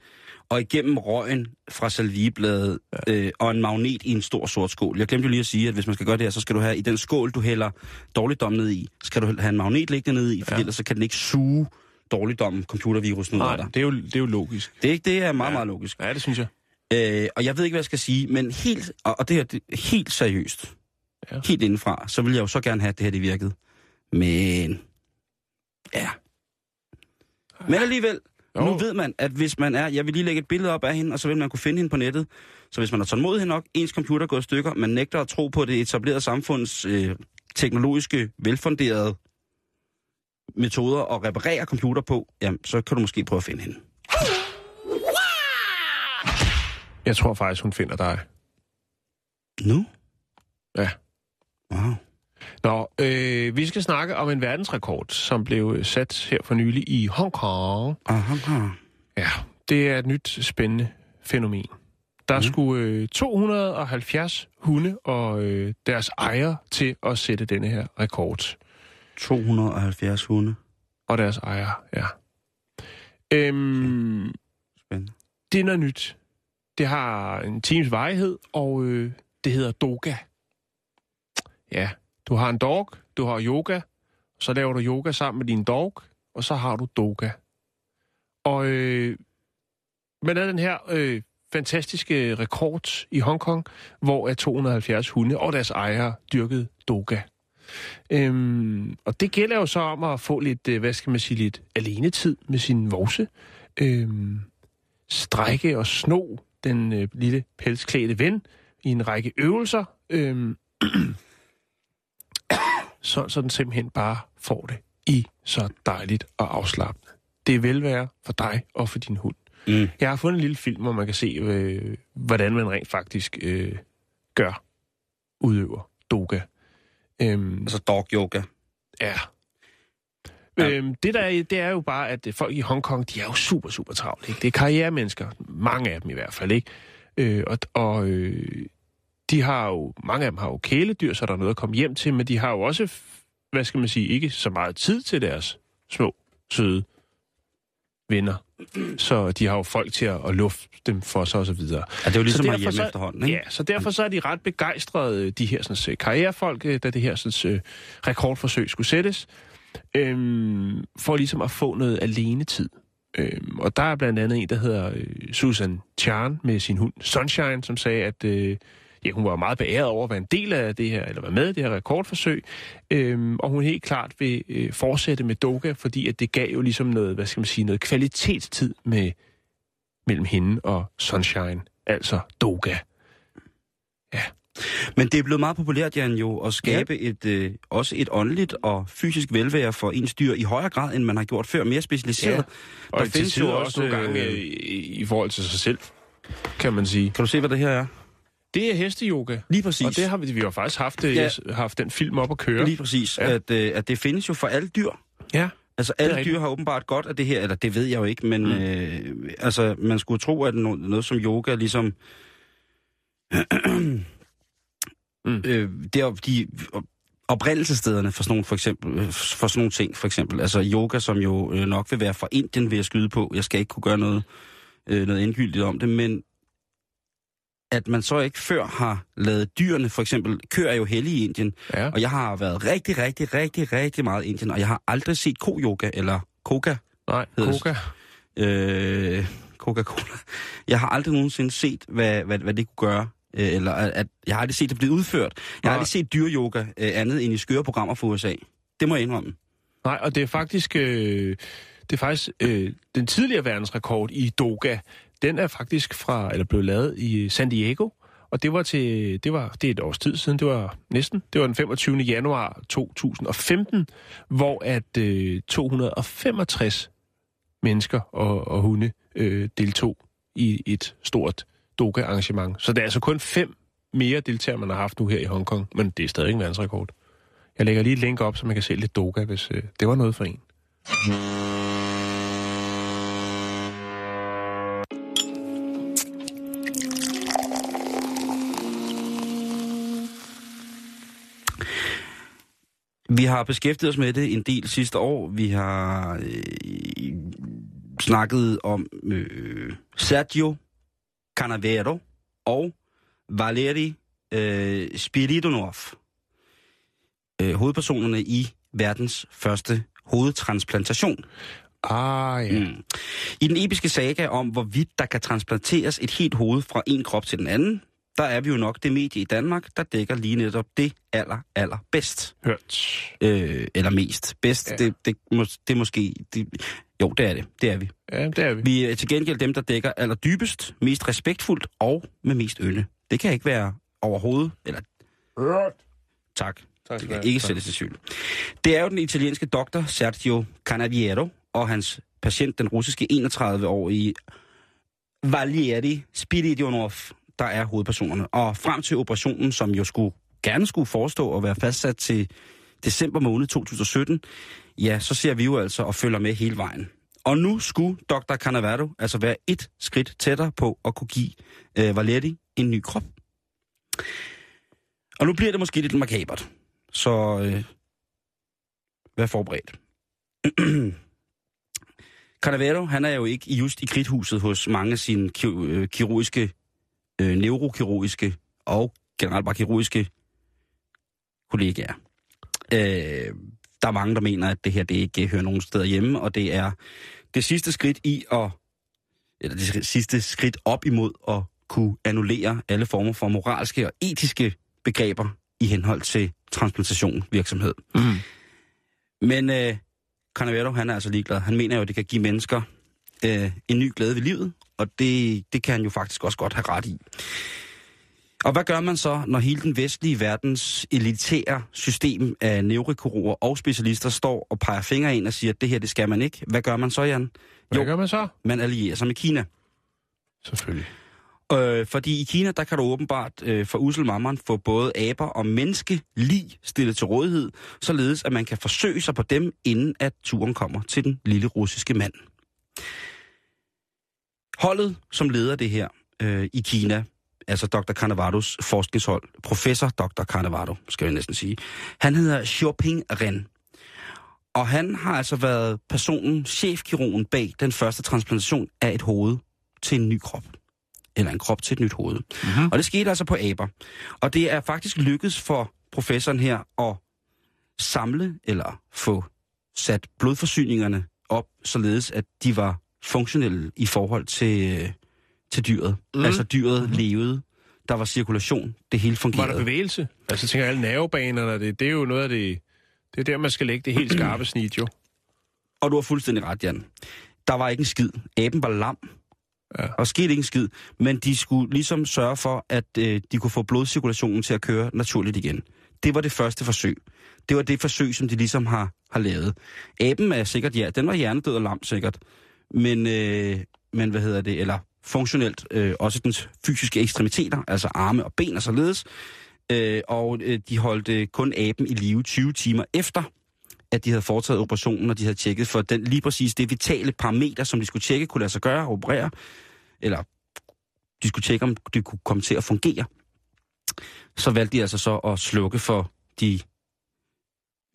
Og igennem røgen fra salviebladet øh, og en magnet i en stor sort skål. Jeg glemte jo lige at sige, at hvis man skal gøre det her, så skal du have i den skål, du hælder dårligdom ned i, skal du have en magnet liggende ned i, for ja. Ellers så kan den ikke suge dårligdom, computervirusen ud af dig. Det er jo, det er jo logisk. Det er ikke det er meget, ja. Meget logisk. Ja, det synes jeg. Øh, og jeg ved ikke, hvad jeg skal sige, men helt, og, og det her det, helt seriøst, ja. Helt indenfra, så vil jeg jo så gerne have, at det her det virkede. Men, ja. Men alligevel, jo. Nu ved man, at hvis man er... Jeg vil lige lægge et billede op af hende, og så vil man kunne finde hende på nettet. Så hvis man er tålmodig nok, ens computer går i stykker, man nægter at tro på det etablerede samfunds øh, teknologiske, velfunderede metoder at reparere computer på, jamen, så kan du måske prøve at finde hende. Jeg tror faktisk, hun finder dig. Nu? Ja. Wow. Nå, øh, vi skal snakke om en verdensrekord, som blev sat her for nylig i Hong Kong. Ah, Hong Kong. Ja, det er et nyt spændende fænomen. Der mm. skulle øh, to hundrede og halvfjerds hunde og øh, deres ejere til at sætte denne her rekord. to hundrede og halvfjerds hunde? Og deres ejere, ja. Øhm, okay. Spændende. Det er noget nyt. Det har en times varighed, og øh, det hedder doga. Ja. Du har en dog, du har yoga, så laver du yoga sammen med din dog, og så har du doga. Og øh, man havde den her øh, fantastiske rekord i Hongkong, hvor to hundrede og halvfjerds hunde og deres ejere dyrkede doga. Øhm, og det gælder jo så om at få lidt, øh, hvad skal man sige, lidt alenetid med sin vovse. Øhm, strække og sno den øh, lille pelsklædte ven i en række øvelser. Øhm, Så, så den simpelthen bare får det i så dejligt og afslappende. Det er velvære for dig og for din hund. Mm. Jeg har fundet en lille film, hvor man kan se, øh, hvordan man rent faktisk øh, gør, udøver doga. Øhm, altså dog-yoga. Ja. Ja. Øhm, det der er, det er jo bare, at folk i Hong Kong, de er jo super, super travle. Ikke? Det er karrieremennesker. Mange af dem i hvert fald, ikke? Øh, og og øh, de har jo, mange af dem har jo kæledyr, så der er noget at komme hjem til, men de har jo også, hvad skal man sige, ikke så meget tid til deres små, søde venner. Så de har jo folk til at lufte dem for sig og så videre. Ja, det er jo ligesom at hjemme efterhånden, ikke? Ja, så derfor så er de ret begejstrede, de her sådan, karrierefolk, da det her sådan, rekordforsøg skulle sættes, øhm, for ligesom at få noget alenetid. Øhm, og der er blandt andet en, der hedder øh, Susan Chan med sin hund Sunshine, som sagde, at øh, ja, hun var meget beæret over at være en del af det her, eller være med i det her rekordforsøg, øhm, og hun helt klart vil øh, fortsætte med doga, fordi at det gav jo ligesom noget, hvad skal man sige, noget kvalitetstid med, mellem hende og Sunshine, altså doga. Ja. Men det er blevet meget populært, Jan, jo, at skabe ja. et, øh, også et åndeligt og fysisk velvære for ens dyr i højere grad, end man har gjort før, mere specialiseret. Ja. Og der findes jo også nogle gange øh, i forhold til sig selv, kan man sige. Kan du se, hvad det her er? Det er hesteyoga. Lige præcis. Og det har vi, vi har faktisk haft, ja. haft den film op at køre. Lige præcis. Ja. At, at det findes jo for alle dyr. Ja. Altså alle dyr har åbenbart godt af det her, eller det ved jeg jo ikke, men mm. øh, altså man skulle tro, at noget, noget som yoga ligesom... mm. øh, det er de oprindelsesstederne for sådan nogle, for eksempel, for sådan nogle ting, for eksempel. Altså yoga, som jo nok vil være fra Indien, vil jeg skyde på. Jeg skal ikke kunne gøre noget, øh, noget endegyldigt om det, men... at man så ikke før har lavet dyrene, for eksempel, køer er jo hellige i Indien, ja. og jeg har været rigtig, rigtig, rigtig, rigtig meget i Indien, og jeg har aldrig set ko-yoga, eller koka. Nej, koka. Øh, Coca-Cola. Jeg har aldrig nogensinde set, hvad, hvad, hvad det kunne gøre, øh, eller at jeg har aldrig set det blive udført. Jeg Nej. har aldrig set dyreyoga øh, andet end i skøre programmer for U S A. Det må jeg indrømme. Nej, og det er faktisk, øh, det er faktisk øh, den tidligere verdensrekord i doga. Den er faktisk fra, eller blev lavet i San Diego, og det var til, det var, det er et års tid siden, det var næsten, det var den femogtyvende januar to tusind og femten, hvor at øh, to hundrede og femogtres mennesker og, og hunde øh, deltog i et stort doga-arrangement. Så det er altså kun fem mere deltagere, man har haft nu her i Hongkong, men det er stadig en verdensrekord. Jeg lægger lige et link op, så man kan se lidt doga, hvis øh, det var noget for en. Vi har beskæftiget os med det en del sidste år. Vi har øh, snakket om øh, Sergio Canavero og Valeri øh, Spiridonov, øh, hovedpersonerne i verdens første hovedtransplantation. Ah, ja. Mm. I den episke saga om, hvorvidt der kan transplanteres et helt hoved fra en krop til den anden, der er vi jo nok det medie i Danmark, der dækker lige netop det aller, aller bedst. Hørt. Øh, eller mest. Bedst, ja. det, det, må, det måske... Det, jo, det er det. Det er vi. Ja, det er vi. Vi er til gengæld dem, der dækker aller dybest, mest respektfuldt og med mest ynde. Det kan ikke være overhovedet, eller... Hørt. Tak. tak det kan være. Ikke sættes til syl. Det er jo den italienske doktor Sergio Canavero og hans patient, den russiske enogtredive-årige Valeri Spiridonov, der er hovedpersonerne. Og frem til operationen, som jo skulle, gerne skulle forestå og være fastsat til december måned to tusind og sytten, ja, så ser vi jo altså og følger med hele vejen. Og nu skulle doktor Canavero altså være et skridt tættere på at kunne give øh, Valeri en ny krop. Og nu bliver det måske lidt makabert. Så øh, vær forberedt. Canavero, han er jo ikke just i kridthuset hos mange af sine ki- kirurgiske Øh, neurokirurgiske og generelt bare kirurgiske kollegaer. Øh, der er mange, der mener, at det her det ikke hører nogen steder hjemme, og det er det sidste skridt i at, eller det sidste skridt op imod at kunne annullere alle former for moralske og etiske begreber i henhold til transplantationvirksomhed. Mm. Men øh, Canavero, han er altså ligeglad. Han mener jo, at det kan give mennesker øh, en ny glæde ved livet, og det, det kan han jo faktisk også godt have ret i. Og hvad gør man så, når hele den vestlige verdens elitære system af neurokirurger og specialister står og peger fingre ind og siger, at det her, det skal man ikke? Hvad gør man så, Jan? Hvad jo, gør man så? Man allierer sig med Kina. Selvfølgelig. Øh, fordi i Kina, der kan du åbenbart øh, for usel mammeren få både aber og menneskelig stillet til rådighed, således at man kan forsøge sig på dem, inden at turen kommer til den lille russiske mand. Holdet, som leder det her øh, i Kina, altså doktor Canaveros forskningshold, professor doktor Canavero, skal jeg næsten sige, han hedder Xiaoping Ren. Og han har altså været personen, chefkirurgen bag den første transplantation af et hoved til en ny krop. Eller en krop til et nyt hoved. Mm-hmm. Og det skete altså på aber. Og det er faktisk lykkedes for professoren her at samle eller få sat blodforsyningerne op, således at de var funktionelle i forhold til, til dyret. Mm. Altså dyret levede, der var cirkulation, det hele fungerede. Var der bevægelse? Altså tænker alle nervebanerne, det, det er jo noget af det, det er der man skal lægge det helt skarpe snit jo. Og du har fuldstændig ret, Jan. Der var ikke en skid. Aben var lam. Ja. Og skete ikke en skid, men de skulle ligesom sørge for, at øh, de kunne få blodcirkulationen til at køre naturligt igen. Det var det første forsøg. Det var det forsøg, som de ligesom har, har lavet. Aben er sikkert, ja, den var hjernedød og lam sikkert, men, øh, men hvad hedder det, eller funktionelt, øh, også dens fysiske ekstremiteter, altså arme og ben og således, øh, og øh, de holdt øh, kun aben i live tyve timer efter, at de havde foretaget operationen, og de havde tjekket for den lige præcis det vitale parameter, som de skulle tjekke, kunne lade sig gøre og operere, eller de skulle tjekke, om det kunne komme til at fungere. Så valgte de altså så at slukke for de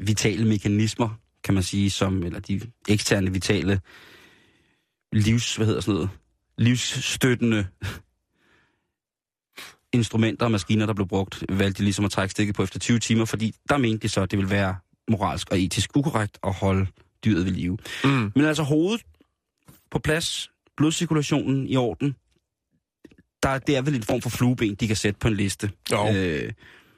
vitale mekanismer, kan man sige, som, eller de eksterne vitale livs, hvad hedder sådan noget, livsstøttende instrumenter og maskiner, der blev brugt, valgte de ligesom at trække stikket på efter tyve timer, fordi der mente de så, at det ville være moralsk og etisk ukorrekt at holde dyret ved live. Mm. Men altså hovedet på plads, blodcirkulationen i orden, der, det er vel en form for flueben, de kan sætte på en liste. Jo, øh,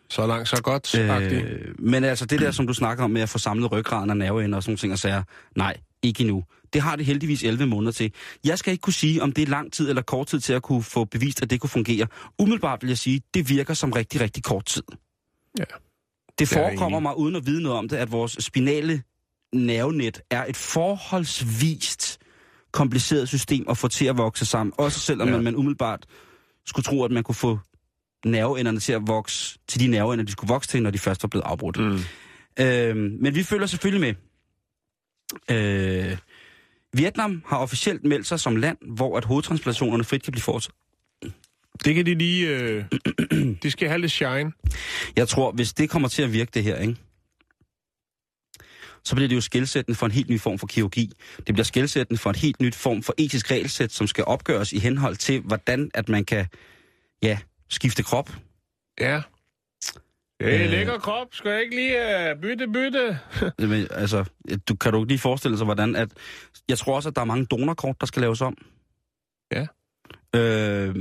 så langt, så godt. Øh, men altså det der, som du snakker om med at få samlet ryggraden og nerveender og sådan nogle ting, og siger, nej, ikke endnu. Det har det heldigvis elleve måneder til. Jeg skal ikke kunne sige, om det er lang tid eller kort tid til at kunne få bevist, at det kunne fungere. Umiddelbart vil jeg sige, det virker som rigtig, rigtig kort tid. Ja. Det forekommer mig, uden at vide noget om det, at vores spinale nervenet er et forholdsvist kompliceret system at få til at vokse sammen. Også selvom ja. man, man umiddelbart skulle tro, at man kunne få nerveenderne til at vokse til de nerveender, de skulle vokse til, når de først var blevet afbrudt. Mm. Øhm, men vi følger selvfølgelig med. Øh, Vietnam har officielt meldt sig som land, hvor at hovedtransplantationerne frit kan blive foretaget. Det kan de lige... Øh, de skal have lidt shine. Jeg tror, hvis det kommer til at virke det her, ikke, så bliver det jo skelsættende for en helt ny form for kirurgi. Det bliver skelsættende for en helt ny form for etisk regelsæt, som skal opgøres i henhold til, hvordan at man kan, ja, skifte krop. Ja. Det er en lækker krop. Skal jeg ikke lige uh, bytte, bytte? Men, altså, du, kan du lige forestille dig, hvordan... At, jeg tror også, at der er mange donorkort, der skal laves om. Ja. Øh...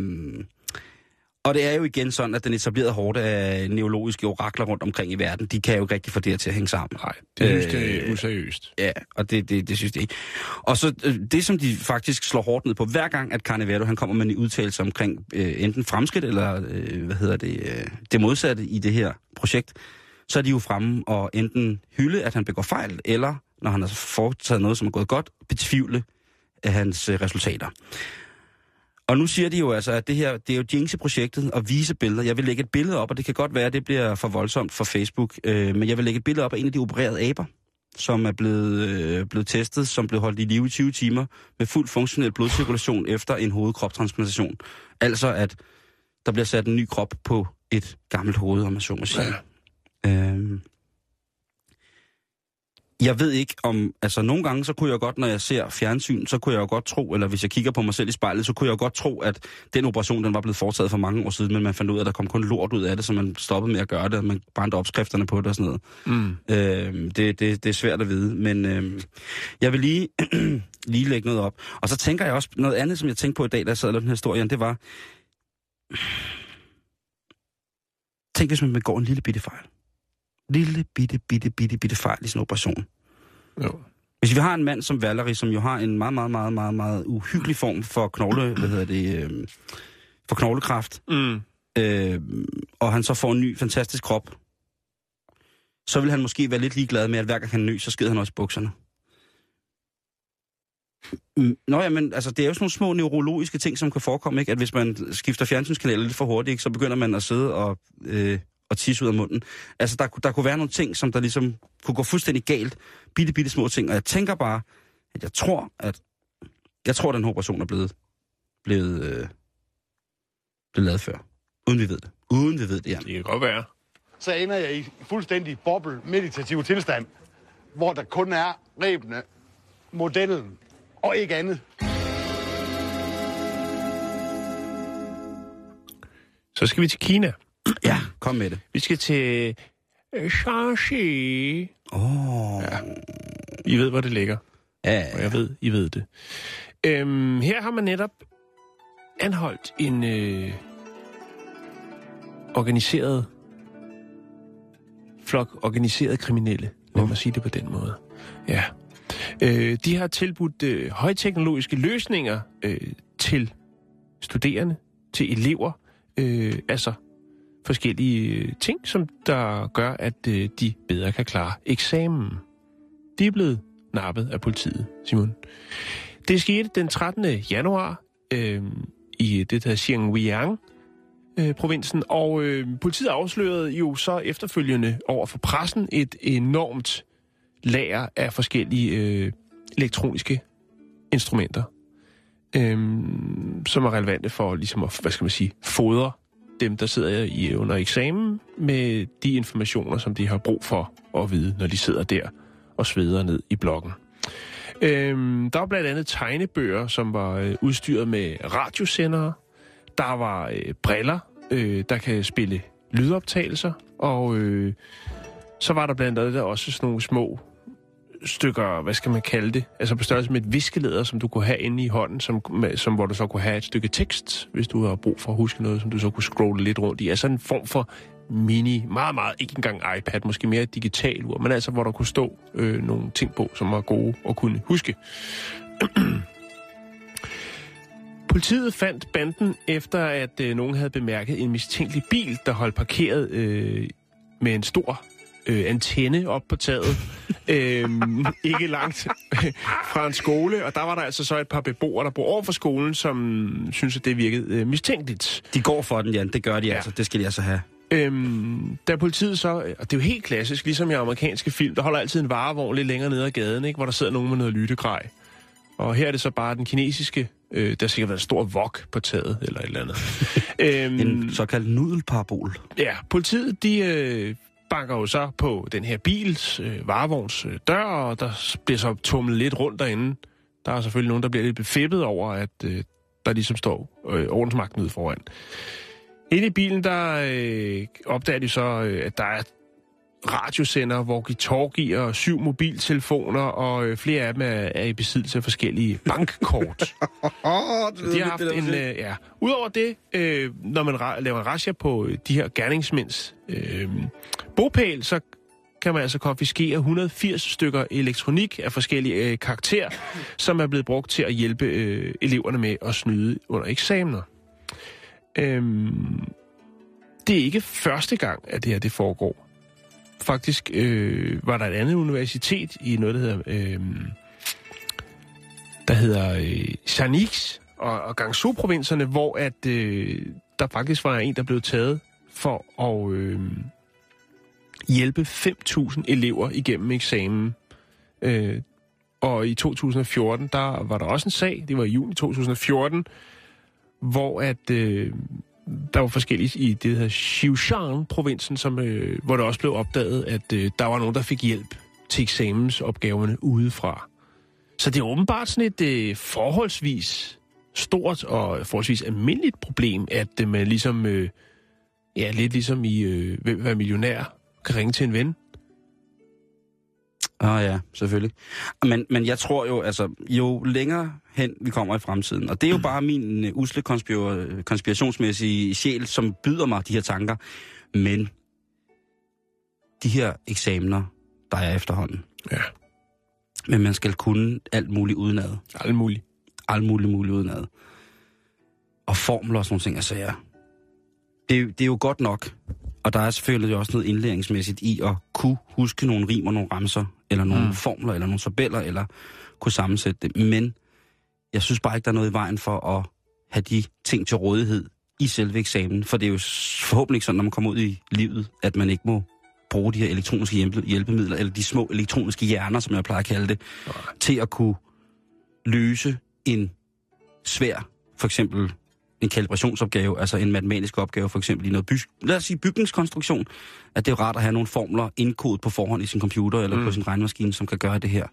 Og det er jo igen sådan, at den etablerede horde af neurologiske orakler rundt omkring i verden, de kan jo ikke rigtig få det her til at hænge sammen. Nej, det øh, synes det er useriøst. Ja, og det, det, det synes det ikke. Og så det, som de faktisk slår hårdt ned på, hver gang, at Canavero, han kommer med en udtalelse omkring øh, enten fremskridt eller, øh, hvad hedder det, øh, det modsatte i det her projekt, så er de jo fremme og enten hylde, at han begår fejl, eller, når han har foretaget noget, som er gået godt, betvivle af hans øh, resultater. Og nu siger de jo altså, at det her, det er jo Jinx-projektet at vise billeder. Jeg vil lægge et billede op, og det kan godt være, at det bliver for voldsomt for Facebook, øh, men jeg vil lægge et billede op af en af de opererede aber, som er blevet, øh, blevet testet, som blev holdt i live i tyve timer, med fuld funktionel blodcirkulation efter en hovedkroptransplantation. Altså, at der bliver sat en ny krop på et gammelt hoved, om man så må sige. Ja. Øh. Jeg ved ikke om, altså nogle gange, så kunne jeg godt, når jeg ser fjernsyn, så kunne jeg jo godt tro, eller hvis jeg kigger på mig selv i spejlet, så kunne jeg jo godt tro, at den operation, den var blevet foretaget for mange år siden, men man fandt ud af, at der kom kun lort ud af det, så man stoppede med at gøre det, og man brændte opskrifterne på det og sådan noget. Mm. Øh, det, det, det er svært at vide, men øh, jeg vil lige, lige lægge noget op. Og så tænker jeg også, noget andet, som jeg tænkte på i dag, da jeg sad og lavede den her historie, det var, tænk hvis man begår en lille bitte fejl. Lille, bitte, bitte, bitte, bitte fejl i sådan en operation. Jo. Hvis vi har en mand som Valeri, som jo har en meget, meget, meget, meget, meget uhyggelig form for knogle, hvad hedder det, øh, for knoglekræft, mm. øh, og han så får en ny fantastisk krop, så vil han måske være lidt ligeglad med, at hver gang han nøs, så skider han også bukserne. Nå ja, men altså, det er jo sådan nogle små neurologiske ting, som kan forekomme, ikke? At hvis man skifter fjernsynskanaler lidt for hurtigt, ikke? Så begynder man at sidde og, øh, og tisse ud af munden. Altså, der, der kunne være nogle ting, som der ligesom kunne gå fuldstændig galt. Bitte, bitte små ting. Og jeg tænker bare, at jeg tror, at jeg tror, at den her operation er blevet, blevet, øh, blevet lavet før. Uden vi ved det. Uden vi ved det, ja. Det kan godt være. Så ender jeg i fuldstændig boble-meditativ tilstand, hvor der kun er rebene, modellen og ikke andet. Så skal vi til Kina. Ja, kom med det. Vi skal til Shanxi. Åh. Oh. Ja. I ved, hvor det ligger. Ja, ja. Og jeg ved, I ved det. Øhm, her har man netop anholdt en øh, organiseret flok organiseret kriminelle. Lad mig sige det på den måde. Ja. Øh, de har tilbudt øh, højteknologiske løsninger øh, til studerende, til elever, øh, altså forskellige øh, ting, som der gør, at øh, de bedre kan klare eksamen. De er blevet nappet af politiet, Simon. Det skete den trettende januar øh, i det der Xinjiang øh, provinsen, og øh, politiet afslørede jo så efterfølgende over for pressen et enormt lager af forskellige øh, elektroniske instrumenter, øh, som er relevante for ligesom at, hvad skal man sige, fodre dem, der sidder i under eksamen, med de informationer, som de har brug for at vide, når de sidder der og sveder ned i blokken. Øh, der var blandt andet tegnebøger, som var øh, udstyret med radiosendere. Der var øh, briller, øh, der kan spille lydoptagelser, og øh, så var der blandt andet der også sådan nogle små stykker, hvad skal man kalde det, altså på størrelse med et viskeleder, som du kunne have inde i hånden, som, som, hvor du så kunne have et stykke tekst, hvis du havde brug for at huske noget, som du så kunne scrolle lidt rundt i. Altså en form for mini, meget, meget, ikke engang iPad, måske mere et digitalt ur, men altså hvor der kunne stå øh, nogle ting på, som var gode at kunne huske. Politiet fandt banden efter, at øh, nogen havde bemærket en mistænkelig bil, der holdt parkeret øh, med en stor Øh, antenne op på taget, øhm, ikke langt fra en skole, og der var der altså så et par beboere, der bor over for skolen, som synes, at det virkede øh, mistænkeligt. De går for den, Jan, det gør de ja. Altså, det skal de altså have. Øhm, da politiet så, og det er jo helt klassisk, ligesom i amerikanske film, der holder altid en varevogn lidt længere nede ad gaden, ikke, hvor der sidder nogen med noget lyttegrej. Og her er det så bare den kinesiske, øh, der har sikkert været en stor vok på taget, eller et eller andet. øhm, en såkaldt nudelparabol. Ja, politiet, de Øh, banker jo så på den her bils øh, varevogns øh, dør, og der bliver så tumlet lidt rundt derinde. Der er selvfølgelig nogen, der bliver lidt befippet over, at øh, der ligesom står øh, ordensmagten ude foran. Inde i bilen, der øh, opdager de så, øh, at der er radiosender, walkie-talkie og syv mobiltelefoner, og øh, flere af dem er, er i besiddelse af forskellige bankkort. de har haft en, øh, ja. Udover det, øh, når man ra- laver razzia på øh, de her gerningsmænds øh, bopæl, så kan man altså konfiskere et hundrede og firs stykker elektronik af forskellige øh, karakterer, som er blevet brugt til at hjælpe øh, eleverne med at snyde under eksamener. Øh, det er ikke første gang, at det her det foregår. Faktisk øh, var der et andet universitet i noget, der hedder, øh, der hedder øh, Shanix og, og Gansu-provinserne, hvor at, øh, der faktisk var en, der blev taget for at øh, hjælpe fem tusind elever igennem eksamen. Øh, og i to tusind og fjorten, der var der også en sag, det var i juni to tusind og fjorten, hvor at Øh, der var forskellige i det her Sichuan-provinsen, som, øh, hvor der også blev opdaget, at øh, der var nogen, der fik hjælp til eksamensopgaverne udefra. Så det er åbenbart sådan et øh, forholdsvis stort og forholdsvis almindeligt problem, at øh, man ligesom, øh, ja, lidt ligesom i øh, Hvem vil være millionær, kan ringe til en ven. Ah ja, selvfølgelig. Men, men jeg tror jo, altså, jo længere hen vi kommer i fremtiden, og det er jo mm. bare min uh, usle konspir- konspirationsmæssige sjæl, som byder mig de her tanker, men de her eksamener, der er efterhånden. Ja. Men man skal kunne alt muligt udenad. Alt muligt. Alt muligt muligt udenad. Og formler og sådan nogle ting, altså ja. det, det er jo godt nok. Og der er selvfølgelig også noget indlæringsmæssigt i at kunne huske nogle rimer, nogle ramser, eller nogle mm. formler, eller nogle tabeller, eller kunne sammensætte det. Men jeg synes bare ikke, der er noget i vejen for at have de ting til rådighed i selve eksamen. For det er jo forhåbentlig sådan, når man kommer ud i livet, at man ikke må bruge de her elektroniske hjælpemidler, eller de små elektroniske hjerner, som jeg plejer at kalde det, ja. til at kunne løse en svær, for eksempel en kalibrationsopgave, altså en matematisk opgave, for eksempel i noget byg... Lad os sige bygningskonstruktion, at det er rart at have nogle formler indkodet på forhånd i sin computer eller mm. på sin regnemaskine, som kan gøre det her.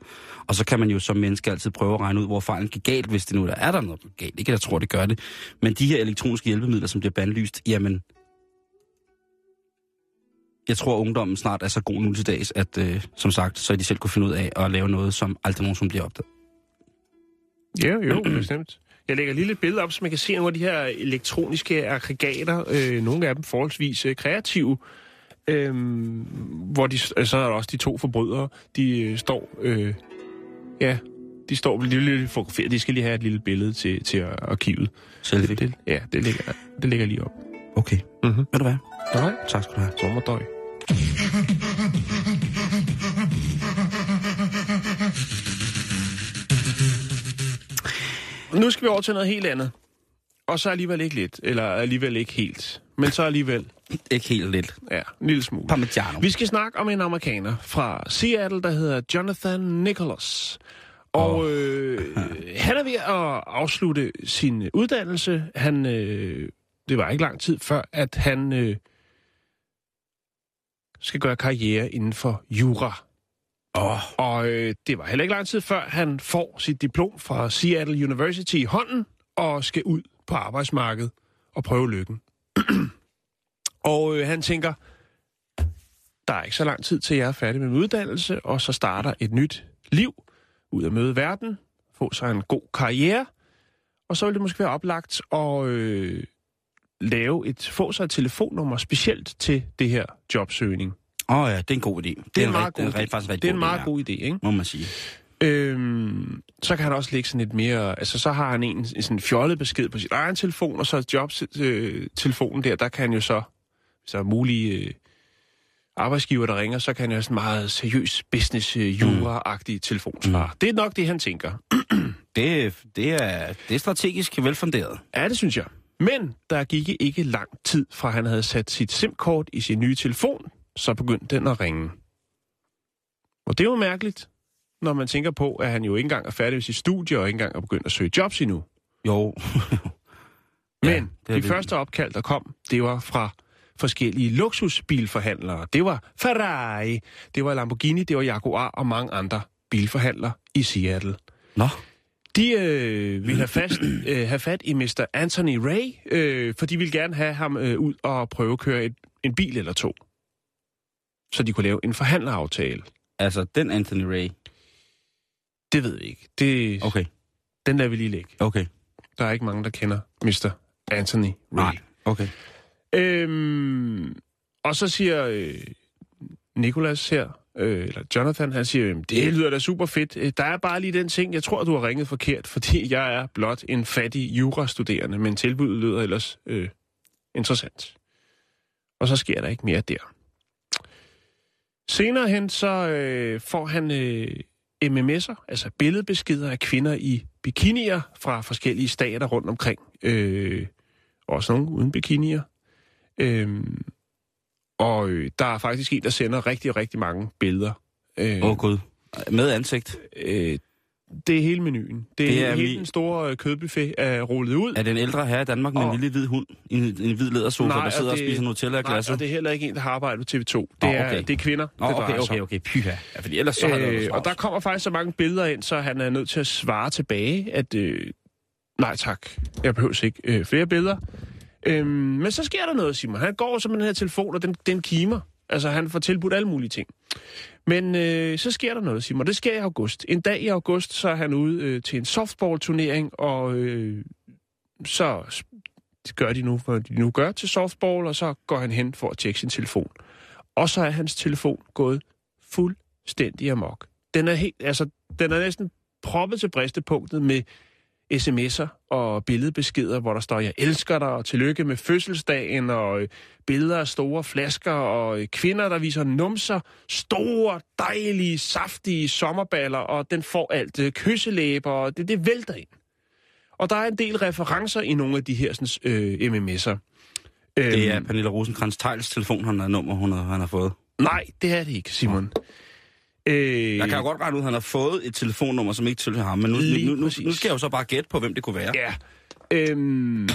Og så kan man jo som menneske altid prøve at regne ud, hvor fejlen gik galt, hvis det nu der er der noget galt. Ikke, jeg tror, det gør det. Men de her elektroniske hjælpemidler, som bliver bandlyst, jamen... Jeg tror, ungdommen snart er så god nu til dags, at øh, som sagt, så de selv kunne finde ud af at lave noget, som aldrig nogensinde bliver opdaget. Ja, jo, bestemt. Jeg lægger et lille billede op, så man kan se nogle af de her elektroniske aggregater, øh, nogle af dem forholdsvis kreative, øh, hvor de, så er der også de to forbrydere, de øh, står, øh, ja, de står lidt fotograferet, de skal lige have et lille billede til, til arkivet. Selvfølgelig. Det, ja, det ligger, det ligger lige op. Okay, mm-hmm. Ved du hvad? Nej. Tak skal du have. Sommerdøj. Nu skal vi over til noget helt andet. Og så alligevel ikke lidt. Eller alligevel ikke helt. Men så alligevel... Ikke helt lidt. Ja, en lille smule. Parmigiano. Vi skal snakke om en amerikaner fra Seattle, der hedder Jonathan Nicholas. Og oh. øh, han er ved at afslutte sin uddannelse. Han... Øh, det var ikke lang tid før, at han øh, skal gøre karriere inden for jura. Oh. Og øh, det var heller ikke lang tid før, han får sit diplom fra Seattle University i hånden og skal ud på arbejdsmarkedet og prøve lykken. og øh, han tænker, der er ikke så lang tid til, jeg er færdig med min uddannelse, og så starter et nyt liv ud at møde verden, få sig en god karriere, og så vil det måske være oplagt at... Øh, lave et, få sig et telefonnummer specielt til det her jobsøgning. Åh oh ja, det er en god idé. Det, det er en meget, rigtig, god, idé. Faktisk det er en god, meget god idé, ikke? Må man sige. Øhm, så kan han også lægge sådan lidt mere, altså så har han en, en sådan fjollet besked på sit egen telefon, og så jobstelefonen øh, der, der kan han jo så, hvis der er mulige øh, arbejdsgiver, der ringer, så kan han jo have sådan en meget seriøs business øh, jura-agtig mm. telefonsvar. Mm. Det er nok det, han tænker. det, det, er, det er strategisk velfunderet. Ja, det synes jeg. Men der gik ikke lang tid, fra han havde sat sit SIM-kort i sin nye telefon, så begyndte den at ringe. Og det er jo mærkeligt, når man tænker på, at han jo ikke engang er færdig ved sit studie, og ikke engang er begyndt at søge jobs endnu. Jo. Men ja, de vildt. første opkald, der kom, det var fra forskellige luksusbilforhandlere. Det var Ferrari, det var Lamborghini, det var Jaguar og mange andre bilforhandlere i Seattle. Nå. De øh, ville have, fast, øh, have fat i mister Anthony Ray, øh, for de ville gerne have ham øh, ud og prøve at køre et, en bil eller to. Så de kunne lave en forhandleraftale. Altså den Anthony Ray? Det ved jeg ikke. Det, okay. Den lader vi lige lægge. Okay. Der er ikke mange, der kender mister Anthony Ray. Nej, okay. Øhm, og så siger øh, Nicholas her... eller Jonathan, han siger, det lyder da super fedt. Der er bare lige den ting, jeg tror, du har ringet forkert, fordi jeg er blot en fattig jurastuderende, men tilbuddet lyder ellers øh, interessant. Og så sker der ikke mere der. Senere hen, så øh, får han øh, M M S'er, altså billedbeskeder af kvinder i bikinier fra forskellige stater rundt omkring. Øh, også nogle uden bikinier. Øh, Og øh, der er faktisk en, der sender rigtig, rigtig mange billeder. Åh øh, oh, gud. Med ansigt? Øh, det er hele menuen. Det, det er, er hele vi... den store øh, kødbuffet er rullet ud. Er det en ældre herre i Danmark med og... en lille hvid hund? En, en hvid lædersofa, der sidder og, det... og spiser Nutella og glasser? Nej, det er heller ikke en, der har arbejdet på T V to. Det, oh, okay. er, det er kvinder. Oh, okay, det okay, okay, okay. Pyha. Ja, fordi ellers så øh, har det og der kommer faktisk så mange billeder ind, så han er nødt til at svare tilbage, at øh, nej tak, jeg behøver ikke øh, flere billeder. Øhm, men så sker der noget, Simon. Han går så med den her telefon, og den, den kimer. Altså, han får tilbudt alle mulige ting. Men øh, så sker der noget, Simon. Det sker i august. En dag i august, så er han ude øh, til en softball-turnering, og øh, så gør de nu, hvad de nu gør til softball, og så går han hen for at tjekke sin telefon. Og så er hans telefon gået fuldstændig amok. Den er helt, altså, den er næsten proppet til bristepunktet med sms'er og billedbeskeder, hvor der står, jeg elsker dig, og tillykke med fødselsdagen, og billeder af store flasker, og kvinder, der viser numser, store, dejlige, saftige sommerballer, og den får alt kysselæber, og det, det vælter ind. Og der er en del referencer i nogle af de her sådan, øh, mms'er. Det er Pernille Rosenkrantz-Theils telefon, han har nummer, hun har, han har fået. Nej, det er det ikke, Simon. Øh, jeg kan jo godt regne ud, at han har fået et telefonnummer, som ikke tilhører ham, men nu, nu, nu, nu skal jeg jo så bare gætte på, hvem det kunne være. Ja. Øhm,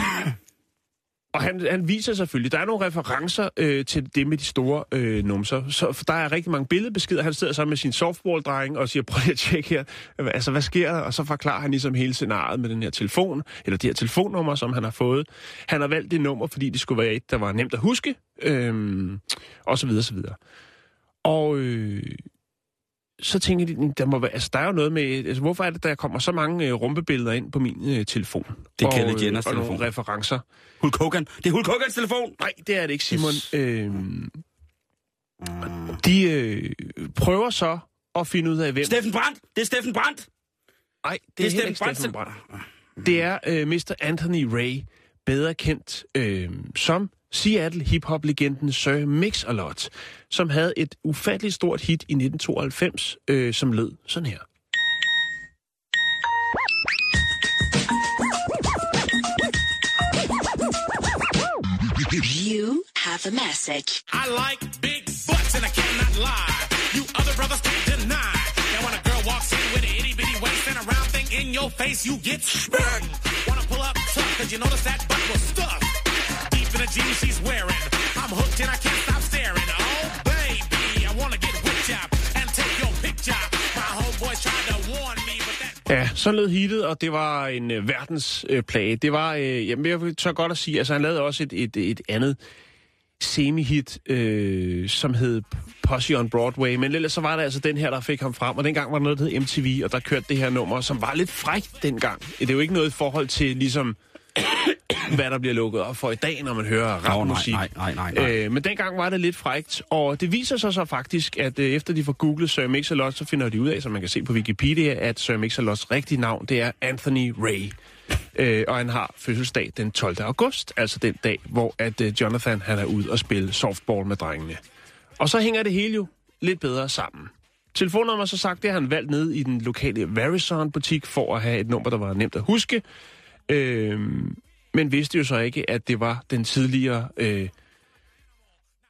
og han, han viser selvfølgelig, der er nogle referencer øh, til det med de store øh, numser, så, for der er rigtig mange billedbeskeder. Han sidder sammen med sin softballdreng og siger, prøv lige at tjekke her, altså hvad sker der? Og så forklarer han ligesom hele scenariet med den her telefon, eller de her telefonnummer, som han har fået. Han har valgt det nummer, fordi det skulle være et, der var nemt at huske, øh, og så videre, så videre. Og... Øh, så tænker de, der må være, altså der er jo noget med, altså hvorfor er det, der kommer så mange øh, rumpebilleder ind på min øh, telefon? Det er Kelly Jenners telefon. Og nogle referencer. Hulk Hogan. Det er Hulk Hogans telefon! Nej, det er det ikke, Simon. Yes. Øh, de øh, prøver så at finde ud af, hvem... Steffen Brandt! Det er Steffen Brandt! Nej, det, det er Steffen ikke Brandt. Steffen Brandt. Det er øh, mister Anthony Ray, bedre kendt øh, som... Seattle hip-hop-legenden Sir Mix-a-Lot, som havde et ufatteligt stort hit i nitten tooghalvfems, øh, som lød sådan her. You have a message. I like big butts and I cannot lie. You other brothers can't deny. Now when a girl walks in with an itty-bitty waist and a round thing in your face, you get smirked. Wanna pull up tough, cause you notice that butt was stuffed. The jeans she's wearing, I'm hooked and I can't stop staring. Oh baby, I wanna get whipped up and take your picture. My homeboy tried to warn me, but that... Ja, så lød hittet, og det var en øh, verdensplage. Øh, det var, øh, jamen jeg vil så godt at sige, altså han lavede også et, et, et andet semi-hit, øh, som hed Pussy on Broadway, men ellers så var det altså den her, der fik ham frem, og dengang var der noget, der hed M T V, og der kørte det her nummer, som var lidt frækt dengang. Det er jo ikke noget i forhold til ligesom... hvad der bliver lukket op for i dag, når man hører rapmusik. Nej, nej, nej, nej. Øh, men dengang var det lidt frækt, og det viser sig så faktisk, at øh, efter de får googlet Sir Mix-a-Lot, så finder de ud af, som man kan se på Wikipedia, at Sir Mix-a-Lots rigtige navn, det er Anthony Ray. Øh, og han har fødselsdag den tolvte august, altså den dag, hvor at øh, Jonathan han er ude og spille softball med drengene. Og så hænger det hele jo lidt bedre sammen. Telefonnummer så sagt, det har han valgt nede i den lokale Verizon-butik for at have et nummer, der var nemt at huske. Øhm, men vidste jo så ikke, at det var den tidligere øh,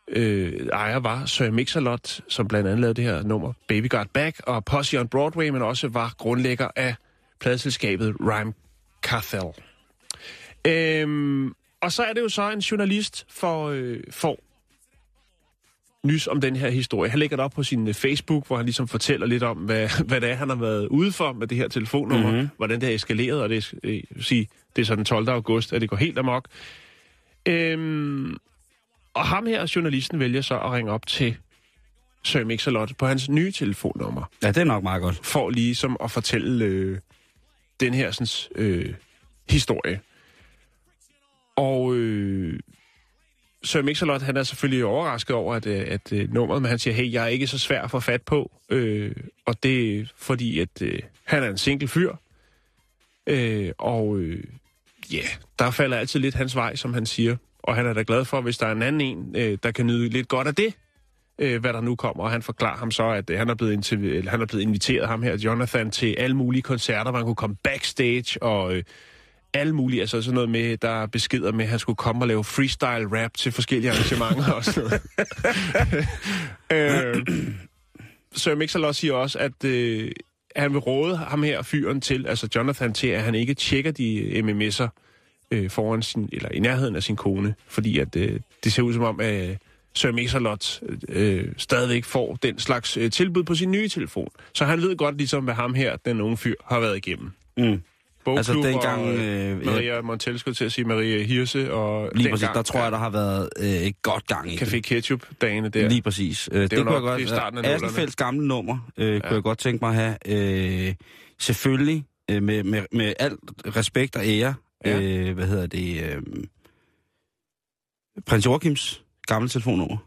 øh, ejer var Sir Mix-a-Lot, som blandt andet lavede det her nummer Baby Got Back og Posse on Broadway, men også var grundlægger af pladeselskabet Rhyme Cartel. Øhm, og så er det jo så en journalist for, øh, for nys om den her historie. Han lægger det op på sin Facebook, hvor han ligesom fortæller lidt om, hvad, hvad det er, han har været ude for med det her telefonnummer, mm-hmm. hvordan det er eskaleret, og det, øh, sige, det er så den tolvte august, at det går helt amok. Øhm, og ham her, journalisten, vælger så at ringe op til Sir Mix-a-Lot på hans nye telefonnummer. Ja, det er nok meget godt. For ligesom at fortælle øh, den her sådan, øh, historie. Og... Øh, Sir Mix-a-Lot, han er selvfølgelig overrasket over, at, at, at nummeret, men han siger, hey, jeg er ikke så svær at få fat på, øh, og det er fordi, at øh, han er en single fyr, øh, og ja, øh, yeah, der falder altid lidt hans vej, som han siger, og han er da glad for, hvis der er en anden en, øh, der kan nyde lidt godt af det, øh, hvad der nu kommer, og han forklarer ham så, at øh, han, er blevet interv- eller, han er blevet inviteret, ham her, Jonathan, til alle mulige koncerter, hvor han kunne komme backstage, og... Øh, alle mulige, altså sådan noget med, der beskeder med, at han skulle komme og lave freestyle rap til forskellige arrangementer og sådan noget. øh, Sir Mix-a-Lot siger også, at øh, han vil råde ham her fyren til, altså Jonathan til, at han ikke tjekker de mms'er øh, foran sin, eller i nærheden af sin kone, fordi at øh, det ser ud som om, at øh, Sir Mix-a-Lot øh, stadigvæk får den slags øh, tilbud på sin nye telefon. Så han ved godt ligesom, hvad ham her, den unge fyr, har været igennem. Mm. Altså dengang... Og, øh, Maria ja. Montel skulle til at sige Maria Hirse, og... Lige præcis, gang, der tror jeg, der har været øh, et godt gang i Café Ketchup-dagene der. Lige præcis. Øh, det det kunne jeg godt... Det er Assenfelds gamle nummer, øh, ja. Kunne jeg godt tænke mig at have. Øh, selvfølgelig, øh, med, med, med alt respekt og ære, ja. øh, hvad hedder det... Øh, Prins Joachims gamle telefonnummer.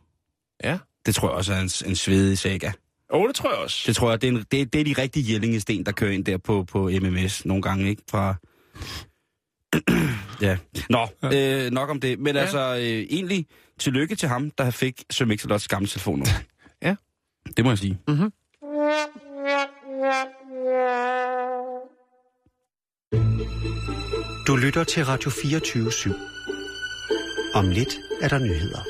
Ja. Det tror jeg også er en, en svedig saga. Oh, det tror jeg også. Det tror jeg, det er, en, det, det er de rigtige Jellingsten, der kører ind der på, på M M S nogle gange, ikke? Fra, Ja. Nå, ja. Øh, nok om det. Men ja. altså, øh, egentlig tillykke til ham, der fik Sir Mix-a-Lots gamle telefonnummer. Ja. Det må jeg sige. Mm-hmm. Du lytter til Radio fireogtyve syv. Om lidt er der nyheder.